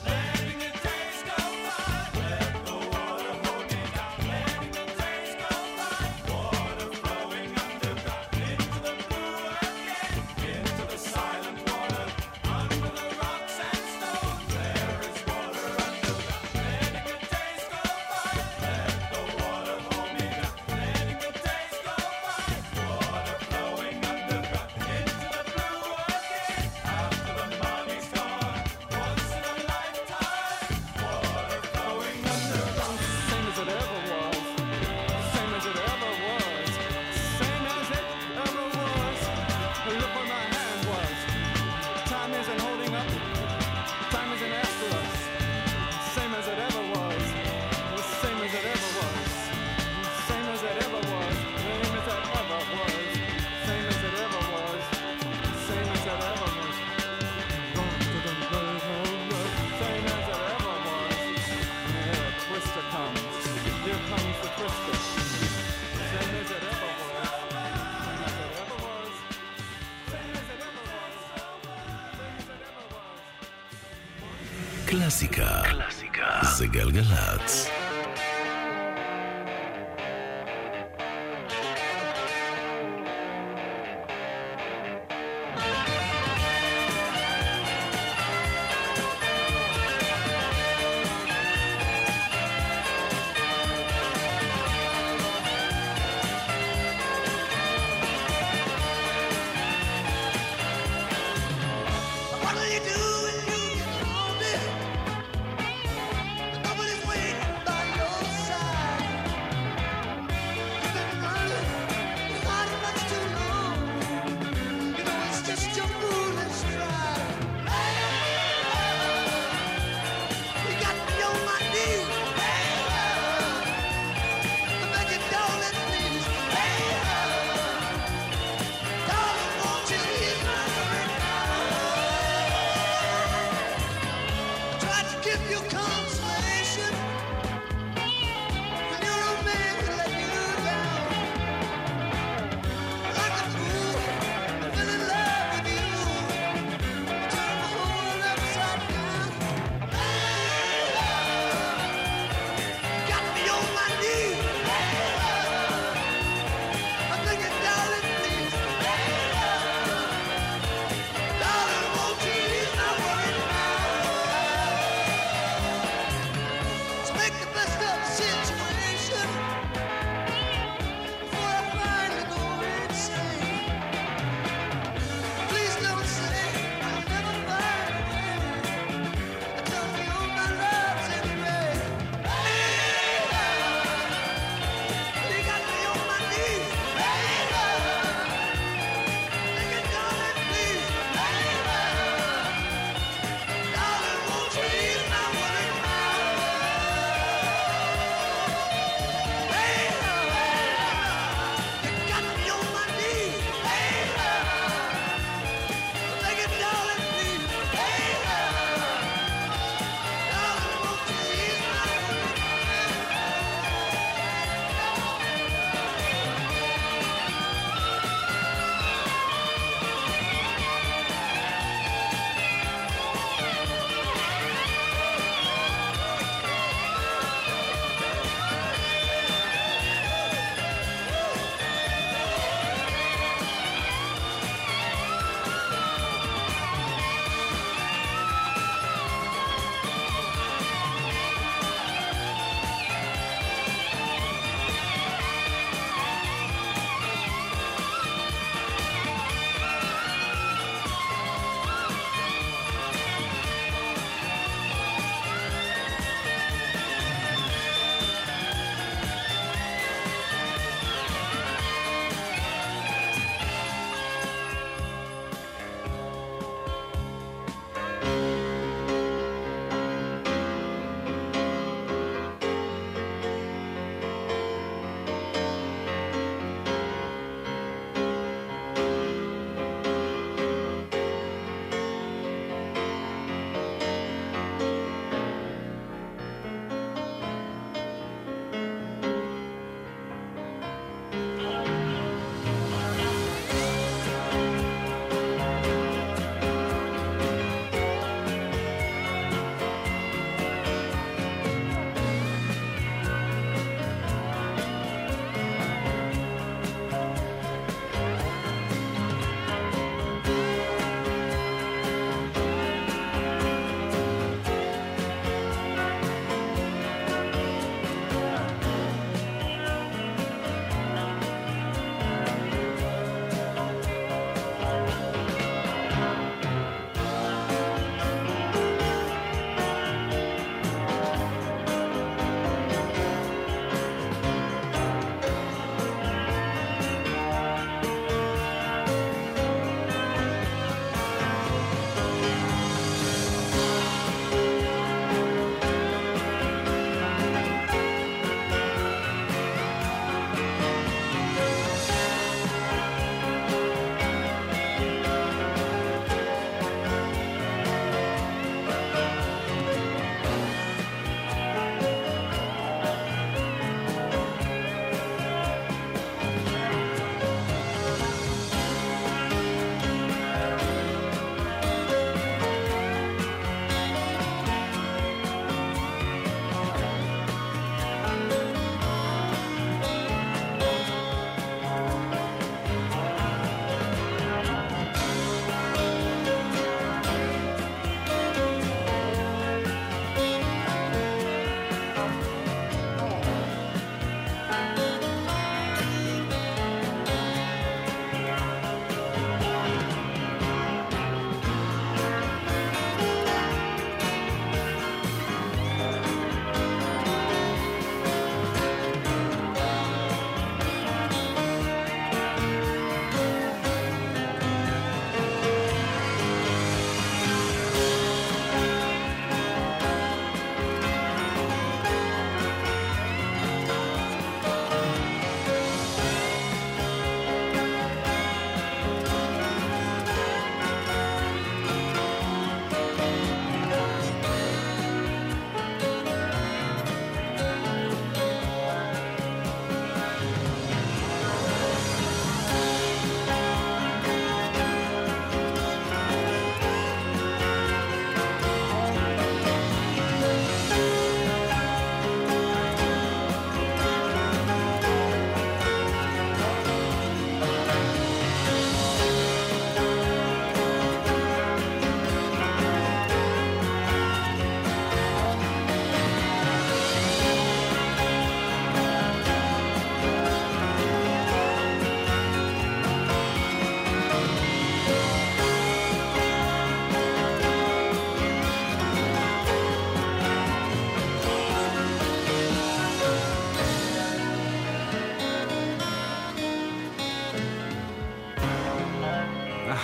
Letting the days go by, let the water hold me down. Letting the days go by, water flowing underground, into the blue again, into the silent water, under the rocks and stones, there is water underground. Letting the days go by, let the water hold me down. Letting the days go by, water flowing underground, into the blue again, after the money's gone, once in a lifetime, water flowing underground. Same as it ever was, same as it ever was, same as it ever was. Look where my hand was. Time isn't holding up, time isn't after us. Same as it ever was, same as it ever was, same as it ever was, same as it ever was, same as it ever was, same as it ever was. Same as it ever was. Here a twister comes. Here comes the twister. Same as it ever was. Same as it ever was. Same as it ever was. Same as it ever was. קלאסיקה, זה גלגלצ. What'll you do when you get older? Nobody's waiting for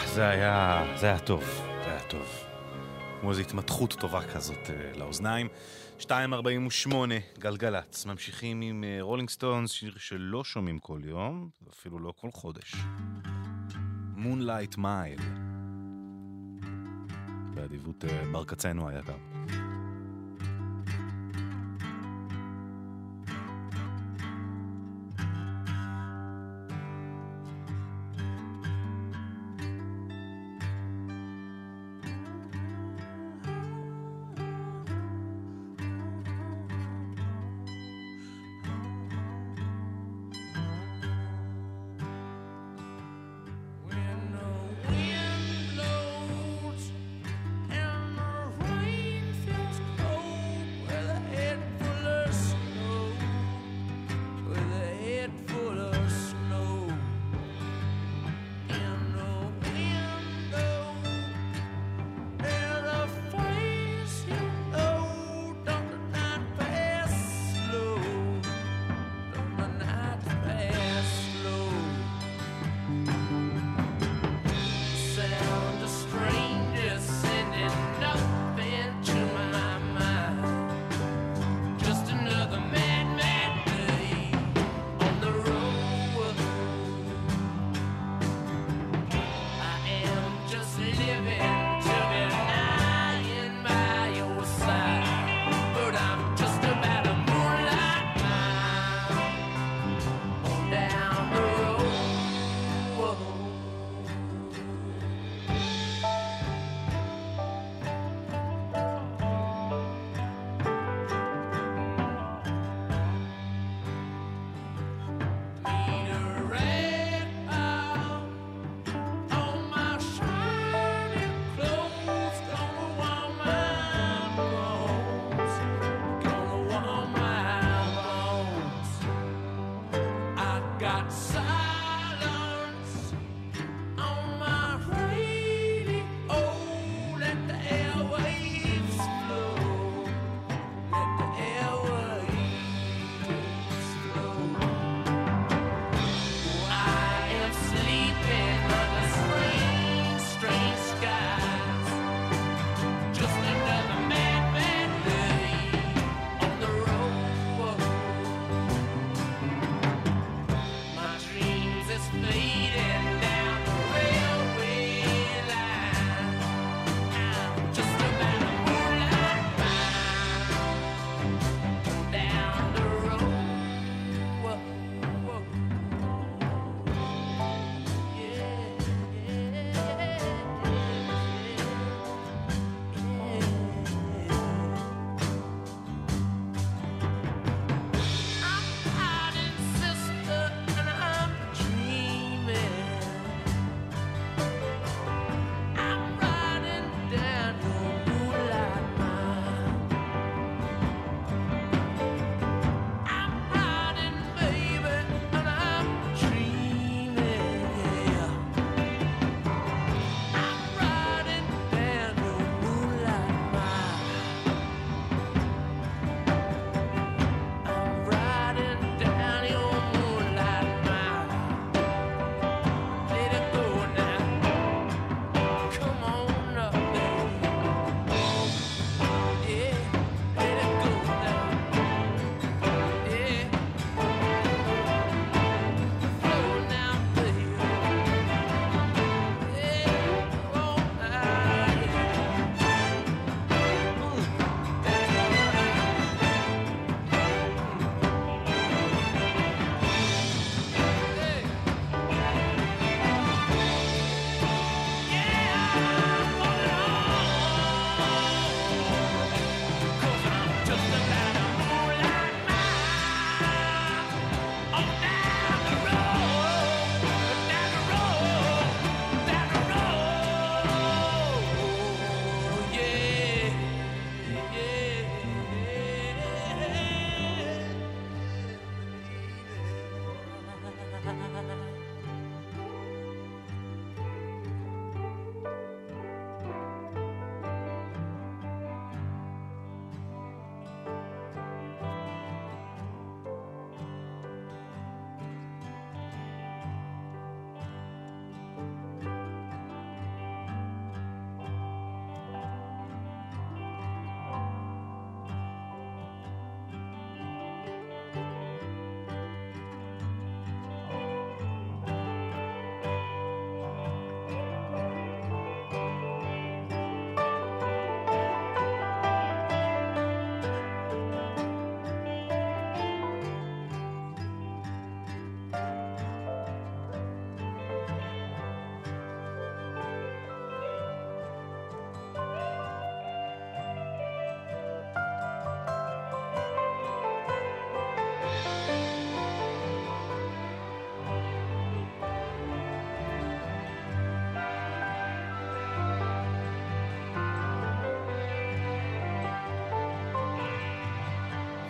זה היה טוב, זה היה טוב. כמו איזו התמתחות טובה כזאת לאוזניים. 2:48, גלגלץ. ממשיכים עם רולינג סטונס, שיר שלא שומעים כל יום, אפילו לא כל חודש. Moonlight Mile. באדיבות ברקצנו היקר.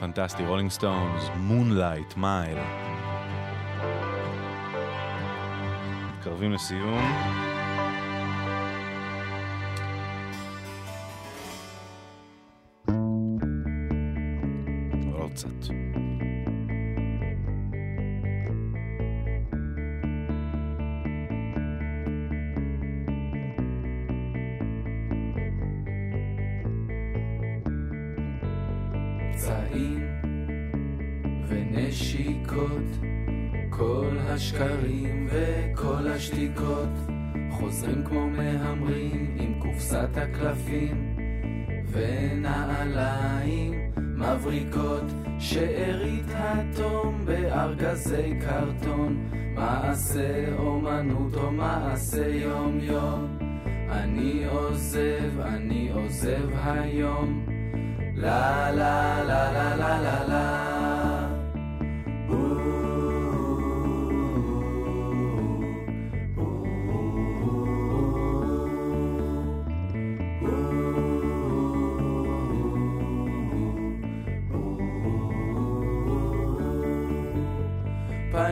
פנטסטי, רולינג סטונס, מונלייט מייל. מתקרבים לסיום. עוד קצת. כל השקרים וכל השתיקות חוזרים כמו מהמרים עם קופסת הקלפים ונעליים מבריקות שארית התום בארגזי קרטון מעשה אומנות או מעשה יום יום אני עוזב היום לה לה לה לה לה לה לה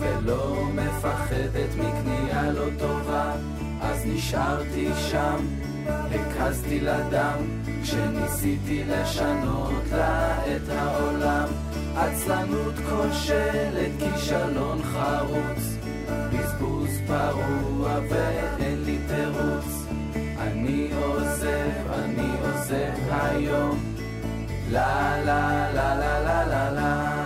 ולא מפחדת מקנייה לא טובה אז נשארתי שם הקזתי לדם כשניסיתי לשנות לה את העולם עצלנות כושלת כישלון חרוץ בזבוז פרוע ואין לי תירוץ אני עוזב היום לה לה לה לה לה לה לה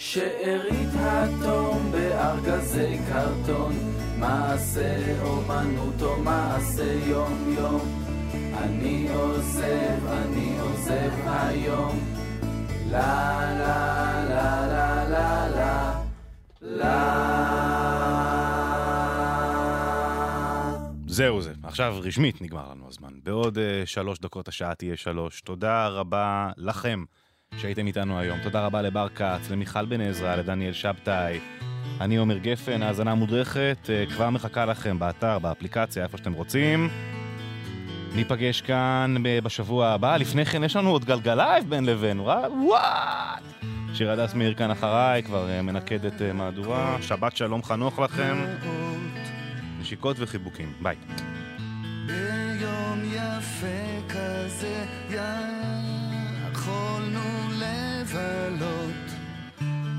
שארית התום בארגזי קרטון מעשה אומנות או מעשה יום יום אני עוזב היום לה לה לה לה לה לה לה זהו זה, עכשיו רשמית נגמר לנו הזמן בעוד 3 דקות השעה תהיה 3 תודה רבה לכם שהייתם איתנו היום. תודה רבה לבר קץ, למיכל בן עזרא, לדניאל שבתאי. אני עומר גפן, האזנה מודרכת, כבר מחכה לכם באתר, באפליקציה, איפה שאתם רוצים. ניפגש כאן בשבוע הבא. לפני כן יש לנו עוד גלגלייב בין לבין. וואט! שיר הדס מאיר כאן אחריי, כבר מנקדת מהדורה. שבת שלום חנוך לכם. נשיקות וחיבוקים. ביי. ביום יפה כזה יד יכולנו לבלות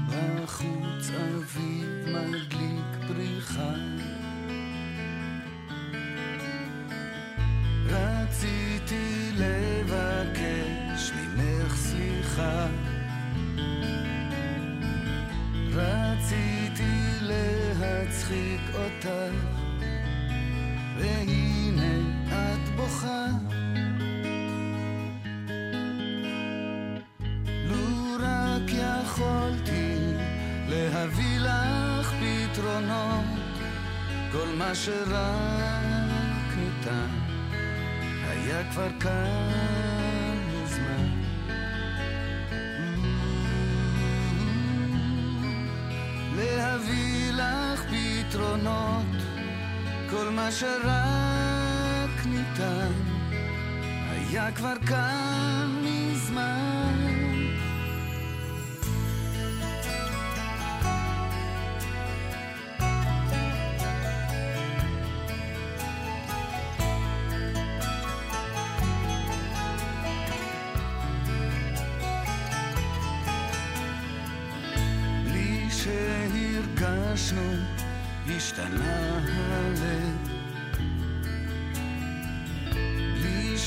בחוץ אביב מדליק פריחה רציתי לבקש ממך סליחה רציתי להצחיק אותך והנה את בוכה יכולתי להביא לך פתרונות כל מה שרק ניתן היה כבר כאן מזמן להביא לך פתרונות כל מה שרק ניתן היה כבר כאן מזמן השתנה הלב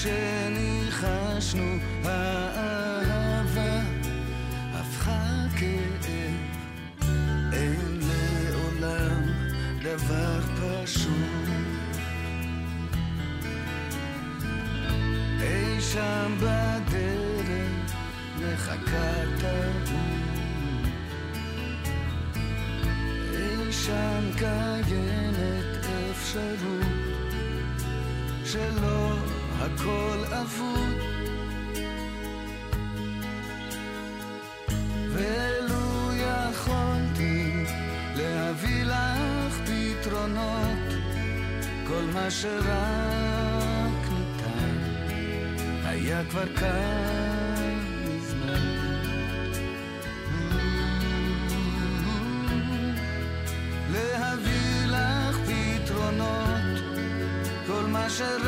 שניחשנו האהבה הפכה כאב אין לעולם דבר פשוט אי שם בדרך מחכה תאום אי שם קיימת אפשרות שלא הכל אבוד ולו יכולתי להביא לך פתרונות כל מה שרק ניתן היה כבר כאן מזמן להביא לך פתרונות כל מה שרק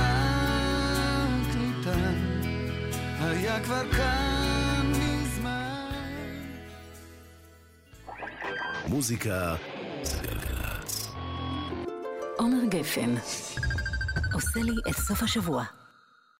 ניתן היה כבר כאן מזמן מוזיקה זה גלגלצ עומר גפן עושה לי את סוף השבוע